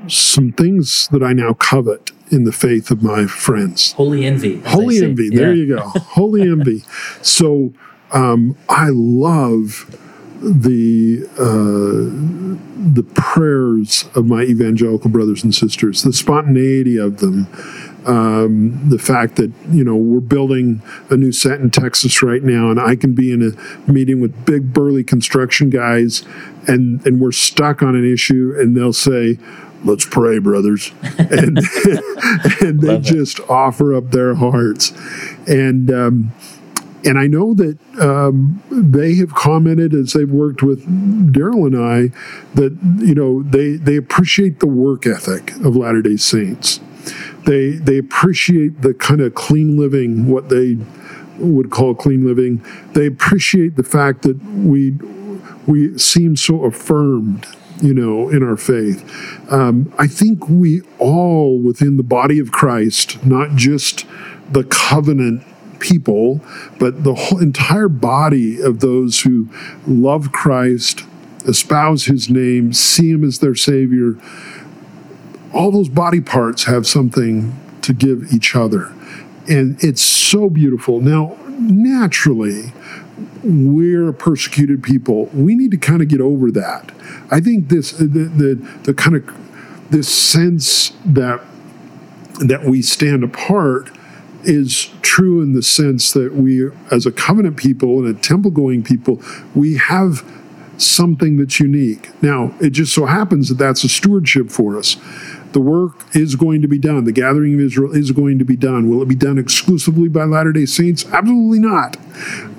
some things that I now covet in the faith of my friends. Holy envy. Holy envy. There yeah. you go. Holy envy. So um, I love the uh, the prayers of my evangelical brothers and sisters, the spontaneity of them, um, the fact that, you know, we're building a new set in Texas right now, and I can be in a meeting with big burly construction guys, and, and we're stuck on an issue, and they'll say, let's pray, brothers. And, and they just offer up their hearts. And um, and I know that um, they have commented as they've worked with Daryl and I that, you know, they, they appreciate the work ethic of Latter-day Saints. They, they appreciate the kind of clean living, what they would call clean living. They appreciate the fact that we we seem so affirmed, you know, in our faith. Um, I think we all within the body of Christ, not just the covenant people, but the whole entire body of those who love Christ, espouse his name, see him as their Savior, all those body parts have something to give each other. And it's so beautiful. Now, naturally, we're a persecuted people. We need to kind of get over that. I think this the the, the kind of this sense that that we stand apart is true in the sense that we, as a covenant people and a temple-going people, we have something that's unique. Now, it just so happens that that's a stewardship for us. The work is going to be done. The gathering of Israel is going to be done. Will it be done exclusively by Latter-day Saints? Absolutely not.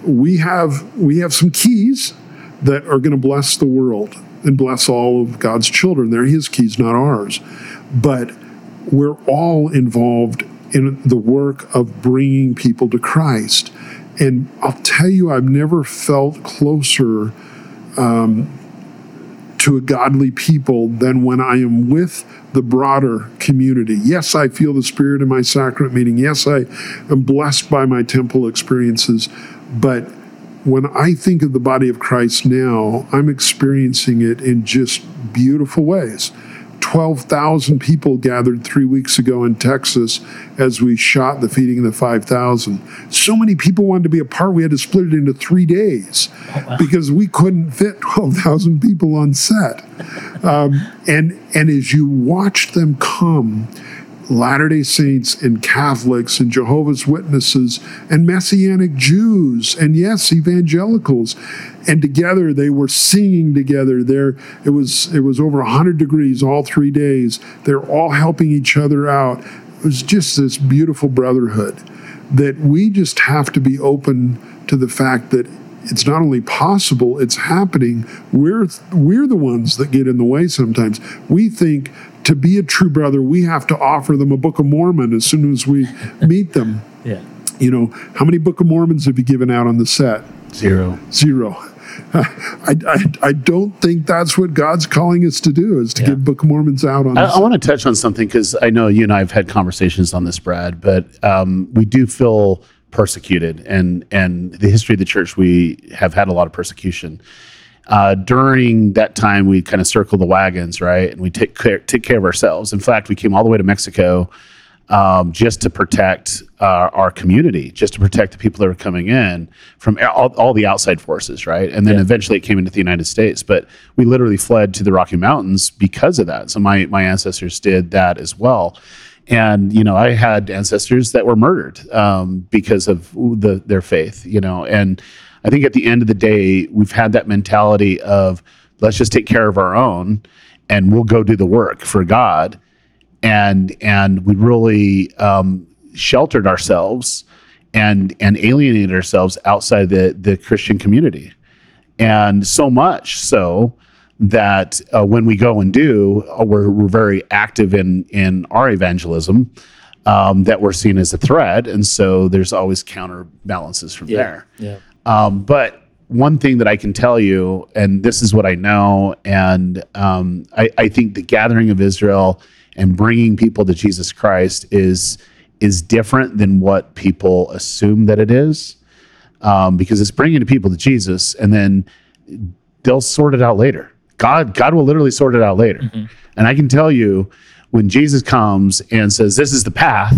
We have we have some keys that are going to bless the world and bless all of God's children. They're his keys, not ours. But we're all involved in the work of bringing people to Christ. And I'll tell you, I've never felt closer um, to a godly people than when I am with the broader community. Yes, I feel the Spirit in my sacrament meeting. Yes, I am blessed by my temple experiences. But when I think of the body of Christ now, I'm experiencing it in just beautiful ways. twelve thousand people gathered three weeks ago in Texas as we shot the feeding of the five thousand. So many people wanted to be a part. We had to split it into three days oh, wow. because we couldn't fit twelve thousand people on set. Um, and, and as you watch them come, Latter-day Saints and Catholics and Jehovah's Witnesses and Messianic Jews and, yes, evangelicals. And together they were singing together. There, it was it was over one hundred degrees all three days. They're all helping each other out. It was just this beautiful brotherhood that we just have to be open to the fact that it's not only possible, it's happening. We're we're the ones that get in the way sometimes. We think to be a true brother, we have to offer them a Book of Mormon as soon as we meet them. Yeah. You know, how many Book of Mormons have you given out on the set? Zero. Zero. I, I, I don't think that's what God's calling us to do, is to yeah. give Book of Mormons out on I, I want to touch on something, because I know you and I have had conversations on this, Brad, but um, we do feel persecuted. And, and the history of the church, we have had a lot of persecution. Uh, during that time, we kind of circle the wagons, right? And we take care, take care of ourselves. In fact, we came all the way to Mexico Um, just to protect uh, our community, just to protect the people that were coming in from all, all the outside forces, right? And then yeah. eventually it came into the United States. But we literally fled to the Rocky Mountains because of that. So my my ancestors did that as well. And, you know, I had ancestors that were murdered um, because of the, their faith, you know. And I think at the end of the day, we've had that mentality of, let's just take care of our own and we'll go do the work for God. And and we really um, sheltered ourselves and and alienated ourselves outside the, the Christian community. And so much so that uh, when we go and do, uh, we're, we're very active in, in our evangelism um, that we're seen as a threat. And so there's always counterbalances from yeah, there. Yeah. Um, but one thing that I can tell you, and this is what I know, and um, I, I think the gathering of Israel and bringing people to Jesus Christ is is different than what people assume that it is, um, because it's bringing people to Jesus, and then they'll sort it out later. God, God will literally sort it out later. Mm-hmm. And I can tell you, when Jesus comes and says, "This is the path,"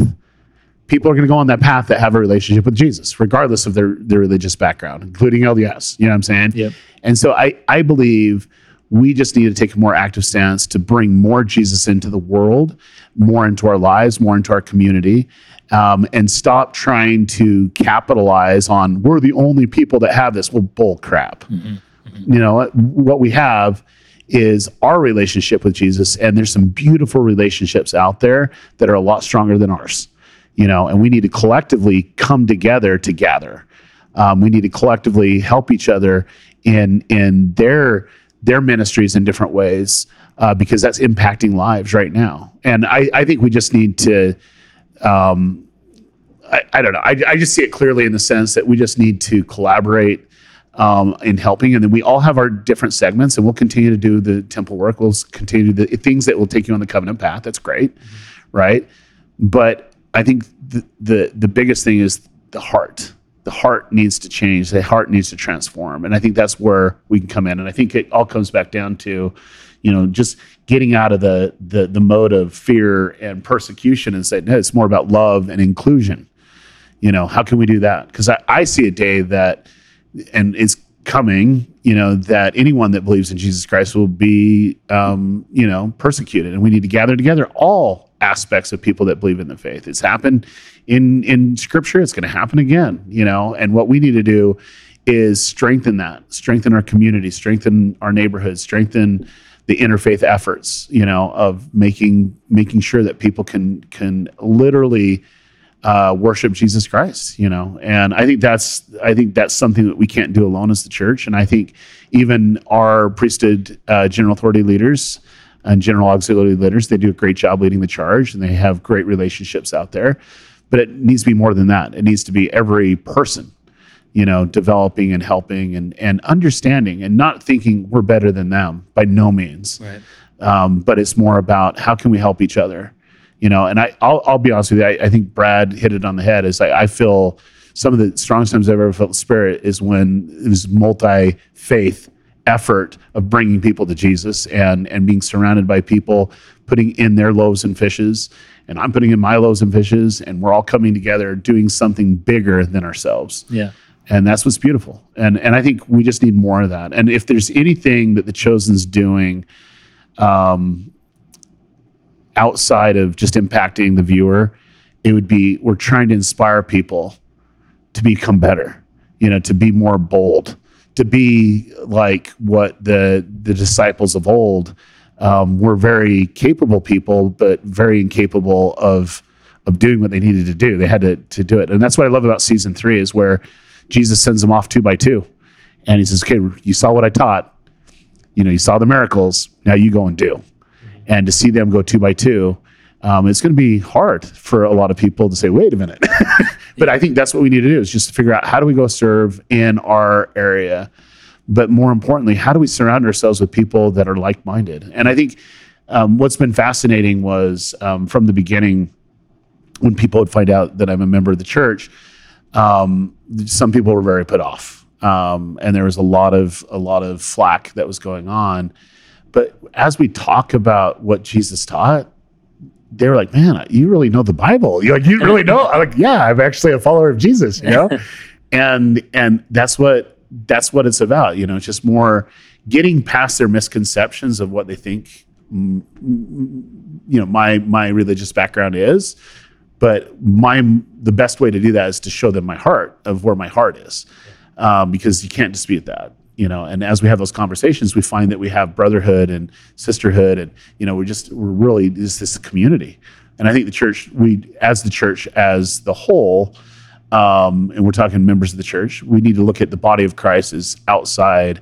people are going to go on that path that have a relationship with Jesus, regardless of their their religious background, including L D S. You know what I'm saying? Yep. And so I I believe. We just need to take a more active stance to bring more Jesus into the world, more into our lives, more into our community, um, and stop trying to capitalize on, we're the only people that have this. Well, bull crap. Mm-hmm. Mm-hmm. You know, what we have is our relationship with Jesus, and there's some beautiful relationships out there that are a lot stronger than ours, you know, and we need to collectively come together to gather. Um, we need to collectively help each other in in their... their ministries in different ways, uh, because that's impacting lives right now. And I, I think we just need to, um, I, I don't know, I, I just see it clearly in the sense that we just need to collaborate um, in helping. And then we all have our different segments, and we'll continue to do the temple work. We'll continue to do the things that will take you on the covenant path. That's great, mm-hmm. right? But I think the, the the biggest thing is the heart. The heart needs to change. The heart needs to transform. And I think that's where we can come in. And I think it all comes back down to, you know, just getting out of the the, the mode of fear and persecution and saying, no, it's more about love and inclusion. You know, how can we do that? Because I, I see a day that, and it's coming, you know, that anyone that believes in Jesus Christ will be, um, you know, persecuted. And we need to gather together all aspects of people that believe in the faith. It's happened in in scripture. It's going to happen again, you know, and what we need to do is strengthen that, strengthen our community, strengthen our neighborhoods, strengthen the interfaith efforts, you know, of making making sure that people can can literally uh worship Jesus Christ, you know. And I think that's I think that's something that we can't do alone as the church. And I think even our priesthood uh general authority leaders and general auxiliary leaders, they do a great job leading the charge, and they have great relationships out there. But it needs to be more than that. It needs to be every person, you know, developing and helping and, and understanding, and not thinking we're better than them by no means. Right. Um, but it's more about how can we help each other, you know. And I, I'll, I'll be honest with you. I, I think Brad hit it on the head. Is like I feel some of the strongest times I've ever felt the Spirit is when it was multi-faith effort of bringing people to Jesus and and being surrounded by people putting in their loaves and fishes, and I'm putting in my loaves and fishes, and we're all coming together doing something bigger than ourselves. Yeah. And that's what's beautiful. And and I think we just need more of that. And if there's anything that the Chosen's doing um, outside of just impacting the viewer, it would be we're trying to inspire people to become better, you know, to be more bold, to be like what the the disciples of old um, were. Very capable people, but very incapable of of doing what they needed to do. They had to to do it. And that's what I love about season three, is where Jesus sends them off two by two. And he says, okay, you saw what I taught. You know, you saw the miracles. Now you go and do. and to see them go two by two, um, it's going to be hard for a lot of people to say, wait a minute. But I think that's what we need to do, is just to figure out, how do we go serve in our area? But more importantly, how do we surround ourselves with people that are like-minded? And I think um, what's been fascinating was um, from the beginning, when people would find out that I'm a member of the church, um, some people were very put off. Um, and there was a lot of a lot of flack that was going on. But as we talk about what Jesus taught, they were like, "Man, you really know the Bible. You like, you really know." I'm like, "Yeah, I'm actually a follower of Jesus." You know, and and that's what that's what it's about. You know, it's just more getting past their misconceptions of what they think, you know, my my religious background is. But my the best way to do that is to show them my heart, of where my heart is. Um, because you can't dispute that, you know. And as we have those conversations, we find that we have brotherhood and sisterhood, and you know, we're just we're really just this community. And I think the church, we as the church as the whole, um, and we're talking members of the church, we need to look at the body of Christ as outside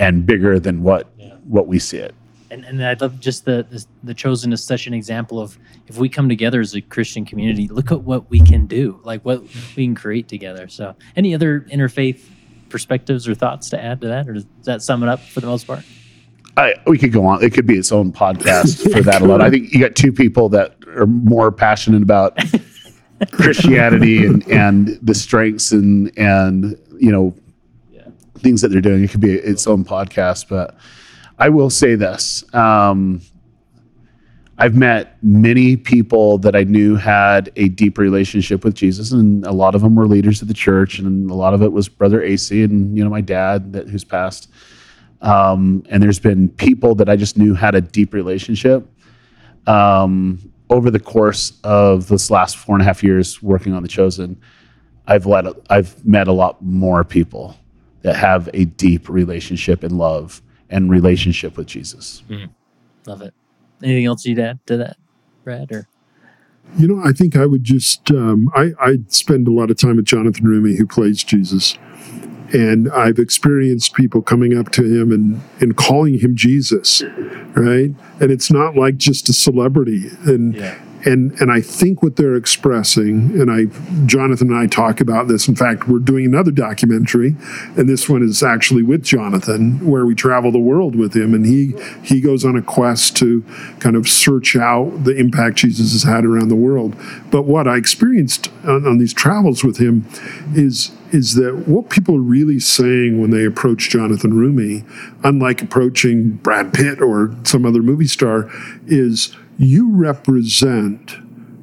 and bigger than what yeah. what we see it. And and I love just the, the the Chosen is such an example of, if we come together as a Christian community, look at what we can do, like what we can create together. So any other interfaith perspectives or thoughts to add to that? Or does that sum it up for the most part? I, we could go on. It could be its own podcast for that alone. I think you got two people that are more passionate about Christianity and, and the strengths and, and you know, yeah. things that they're doing. It could be its own podcast, but... I will say this. Um, I've met many people that I knew had a deep relationship with Jesus, and a lot of them were leaders of the church, and a lot of it was Brother A C and, you know, my dad that who's passed. Um, and there's been people that I just knew had a deep relationship. Um, over the course of this last four and a half years working on The Chosen, I've let I've met a lot more people that have a deep relationship and love and relationship with Jesus. Mm-hmm. Love it. Anything else you'd add to that, Brad? Or? You know, I think I would just, um, I, I spend a lot of time with Jonathan Rumi, who plays Jesus. And I've experienced people coming up to him and, and calling him Jesus, right? And it's not like just a celebrity. And yeah. and and I think what they're expressing, and I, Jonathan and I talk about this. In fact, we're doing another documentary, and this one is actually with Jonathan, where we travel the world with him, and he he goes on a quest to kind of search out the impact Jesus has had around the world. But what I experienced on, on these travels with him is is that what people are really saying when they approach Jonathan Rumi, unlike approaching Brad Pitt or some other movie star, is, you represent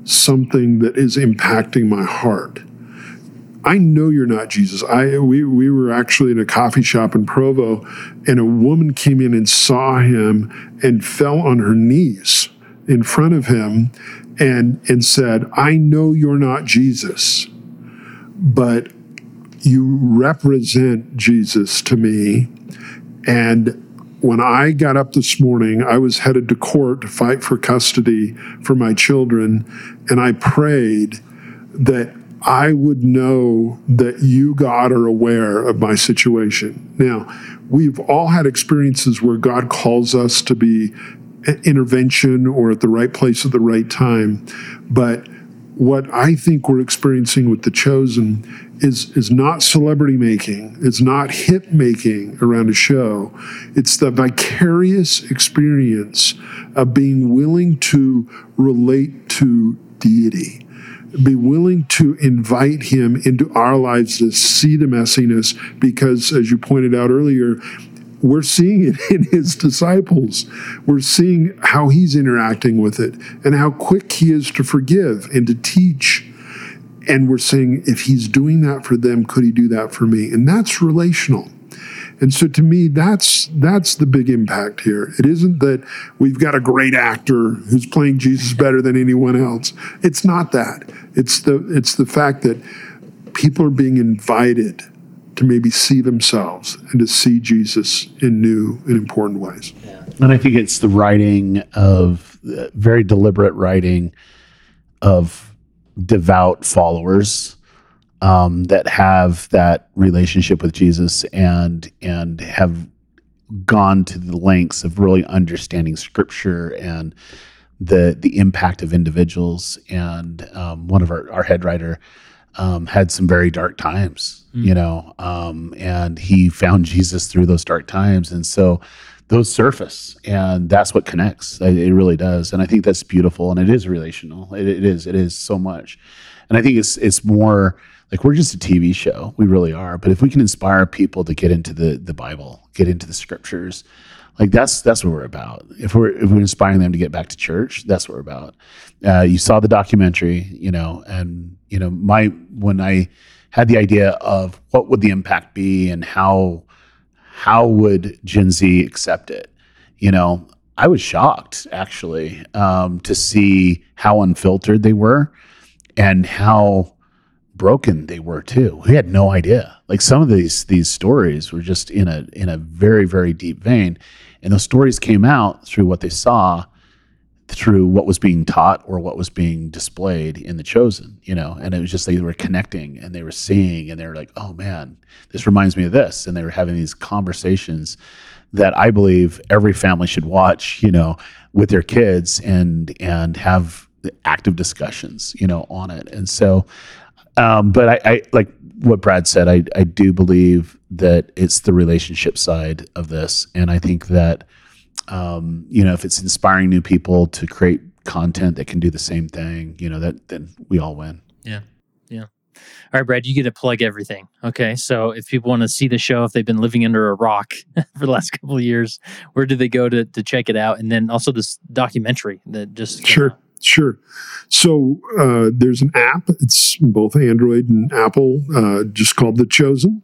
something that is impacting my heart. I know you're not Jesus. I we we were actually in a coffee shop in Provo, and a woman came in and saw him and fell on her knees in front of him and and said, "I know you're not Jesus, but you represent Jesus to me." And when I got up this morning, I was headed to court to fight for custody for my children, and I prayed that I would know that you, God, are aware of my situation. Now, we've all had experiences where God calls us to be at intervention or at the right place at the right time, but what I think we're experiencing with The Chosen is is not celebrity making, it's not hit making around a show. It's the vicarious experience of being willing to relate to deity, be willing to invite him into our lives to see the messiness, because as you pointed out earlier, we're seeing it in his disciples. We're seeing how he's interacting with it and how quick he is to forgive and to teach. And we're saying, if he's doing that for them, could he do that for me? And that's relational. And so to me, that's that's the big impact here. It isn't that we've got a great actor who's playing Jesus better than anyone else. It's not that. It's the it's the fact that people are being invited to maybe see themselves and to see Jesus in new and important ways. Yeah. And I think it's the writing of, uh, very deliberate writing of devout followers um, that have that relationship with Jesus and and have gone to the lengths of really understanding scripture and the the impact of individuals. And um, one of our, our head writer um, had some very dark times, mm. you know, um, and he found Jesus through those dark times. And so those surface, and that's what connects. It, it really does. And I think that's beautiful, and it is relational. It, it is. It is so much. And I think it's it's more like we're just a T V show. We really are. But if we can inspire people to get into the the Bible, get into the scriptures, like that's that's what we're about. If we're if we're inspiring them to get back to church, that's what we're about. Uh, you saw the documentary, you know, and you know my when I had the idea of what would the impact be and how how would Gen Z accept it, you know, I was shocked actually um, to see how unfiltered they were. And how broken they were too. We had no idea. Like some of these these stories were just in a in a very, very deep vein. And those stories came out through what they saw, through what was being taught or what was being displayed in The Chosen, you know. And it was just they were connecting and they were seeing and they were like, oh man, this reminds me of this. And they were having these conversations that I believe every family should watch, you know, with their kids and and have the active discussions, you know, on it. And so, um, but I, I like what Brad said, I, I do believe that it's the relationship side of this. And I think that, um, you know, if it's inspiring new people to create content that can do the same thing, you know, that then we all win. Yeah. Yeah. All right, Brad, you get to plug everything. Okay. So if people want to see the show, if they've been living under a rock for the last couple of years, where do they go to, to check it out? And then also this documentary that just came out. Sure. So uh, there's an app. It's both Android and Apple, uh, just called The Chosen.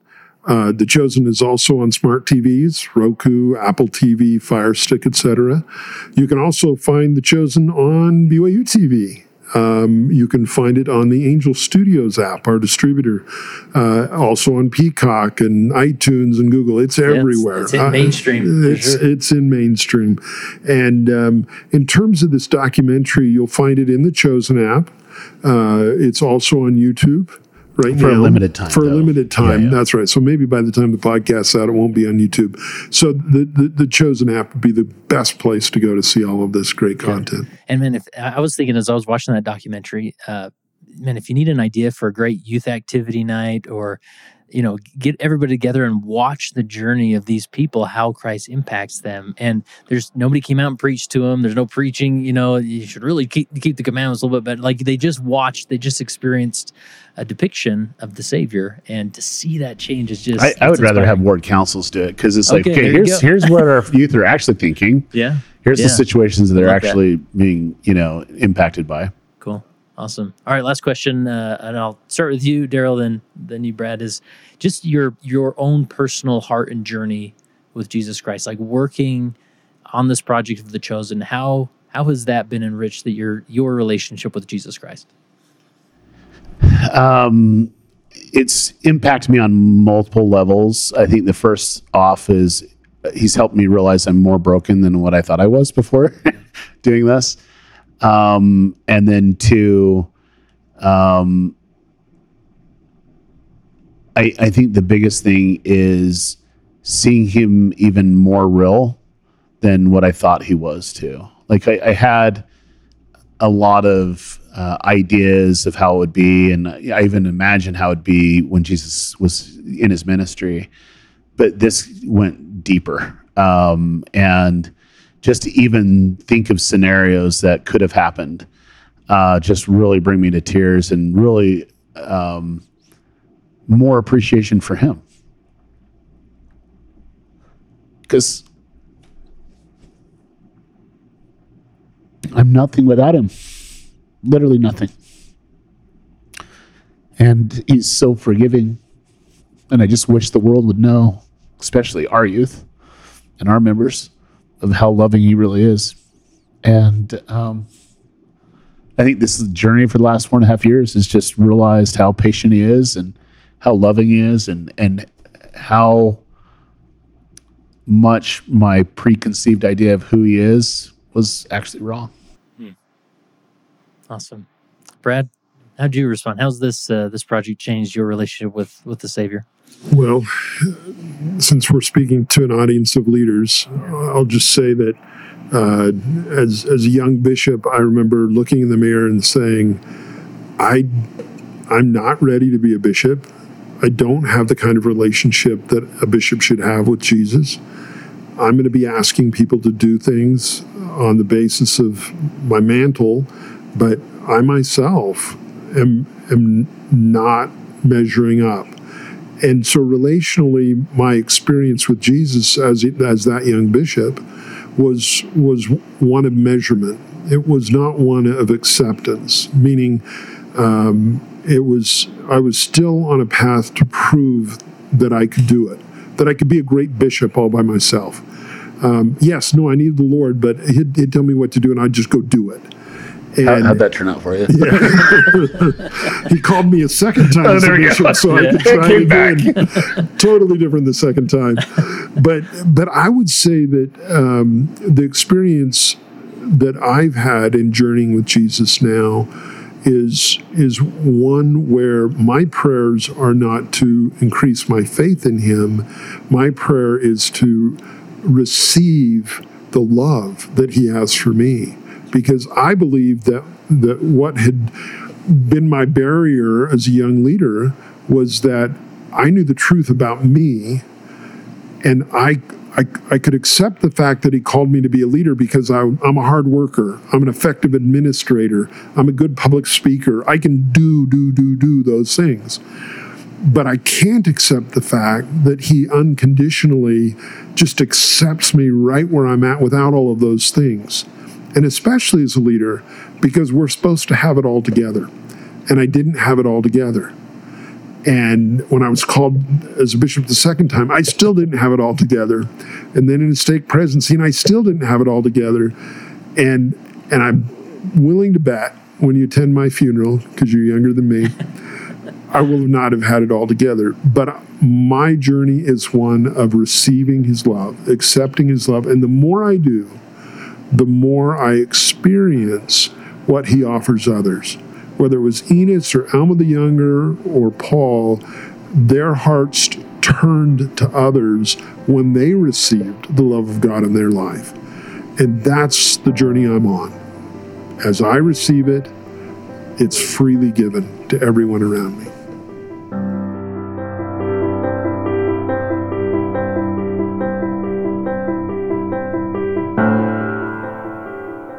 Uh, The Chosen is also on smart T Vs, Roku, Apple T V, Fire Stick, et cetera. You can also find The Chosen on B Y U T V. Um, you can find it on the Angel Studios app, our distributor, uh, also on Peacock and iTunes and Google. It's everywhere. It's, it's in mainstream. Uh, it's, sure. it's in mainstream. And um, in terms of this documentary, you'll find it in the Chosen app. Uh, it's also on YouTube. Right for now, a limited time. For though. a limited time, yeah, yeah. That's right. So maybe by the time the podcast's out, it won't be on YouTube. So the, the, the Chosen app would be the best place to go to see all of this great content. Yeah. And man, if I was thinking as I was watching that documentary, uh, man, if you need an idea for a great youth activity night or, you know, get everybody together and watch the journey of these people, how Christ impacts them. And there's nobody came out and preached to them. There's no preaching, you know, you should really keep keep the commandments a little bit, but like they just watched, they just experienced a depiction of the Savior, and to see that change is just, I, I would rather have ward councils do it. Cause it's like, okay, okay here's, here's what our youth are actually thinking. Yeah. Here's yeah. the situations that they're like actually that. being, you know, impacted by. Awesome. All right, last question, uh, and I'll start with you, Daryl, then then you, Brad, is just your your own personal heart and journey with Jesus Christ, like working on this project of The Chosen. How how has that been enriched, that your your relationship with Jesus Christ? Um, it's impacted me on multiple levels. I think the first off is he's helped me realize I'm more broken than what I thought I was before doing this. Um, and then two, um, I, I think the biggest thing is seeing him even more real than what I thought he was too. Like I, I had a lot of, uh, ideas of how it would be. And I even imagined how it'd be when Jesus was in his ministry, but this went deeper. Um, and, just to even think of scenarios that could have happened, uh, just really bring me to tears, and really um, more appreciation for him. Because I'm nothing without him, literally nothing. And he's so forgiving. And I just wish the world would know, especially our youth and our members, of how loving he really is. And um, I think this journey for the last four and a half years has just realized how patient he is and how loving he is, and, and how much my preconceived idea of who he is was actually wrong. Hmm. Awesome. Brad, how do you respond? How's this uh, this project changed your relationship with, with the Savior? Well, since we're speaking to an audience of leaders, I'll just say that uh, as as a young bishop, I remember looking in the mirror and saying, I, I'm not ready to be a bishop. I don't have the kind of relationship that a bishop should have with Jesus. I'm going to be asking people to do things on the basis of my mantle, but I myself am, am not measuring up. And so relationally, my experience with Jesus as it, as that young bishop was was one of measurement. It was not one of acceptance, meaning um, it was I was still on a path to prove that I could do it, that I could be a great bishop all by myself. Um, yes, no, I needed the Lord, but he'd, he'd tell me what to do, and I'd just go do it. And how'd that turn out for you? Yeah. He called me a second time, oh, there bishop, so yeah. I could try again. Totally different the second time. But but I would say that um, the experience that I've had in journeying with Jesus now is is one where my prayers are not to increase my faith in him. My prayer is to receive the love that he has for me. Because I believe that, that what had been my barrier as a young leader was that I knew the truth about me, and I I, I could accept the fact that he called me to be a leader because I, I'm a hard worker, I'm an effective administrator, I'm a good public speaker, I can do, do, do, do those things. But I can't accept the fact that he unconditionally just accepts me right where I'm at without all of those things. And especially as a leader, because we're supposed to have it all together. And I didn't have it all together. And when I was called as a bishop the second time, I still didn't have it all together. And then in a stake presidency, and I still didn't have it all together. And and I'm willing to bet when you attend my funeral, because you're younger than me, I will not have had it all together. But my journey is one of receiving his love, accepting his love. And the more I do, the more I experience what he offers others. Whether it was Enos or Alma the Younger or Paul, their hearts turned to others when they received the love of God in their life. And that's the journey I'm on. As I receive it, it's freely given to everyone around me.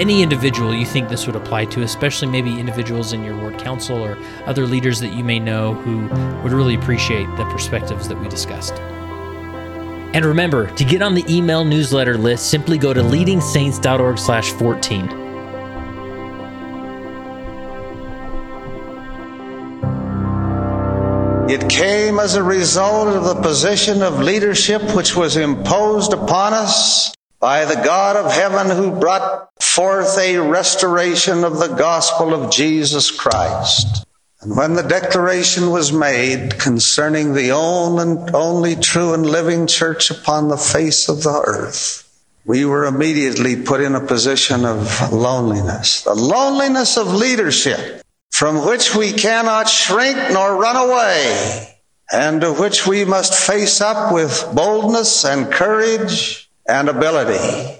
any individual you think this would apply to, especially maybe individuals in your ward council or other leaders that you may know who would really appreciate the perspectives that we discussed. And remember, to get on the email newsletter list, simply go to leading saints dot org slash fourteen. It came as a result of the position of leadership which was imposed upon us by the God of heaven, who brought forth a restoration of the gospel of Jesus Christ. And when the declaration was made concerning the only true and living church upon the face of the earth, we were immediately put in a position of loneliness, the loneliness of leadership, from which we cannot shrink nor run away, and to which we must face up with boldness and courage and ability.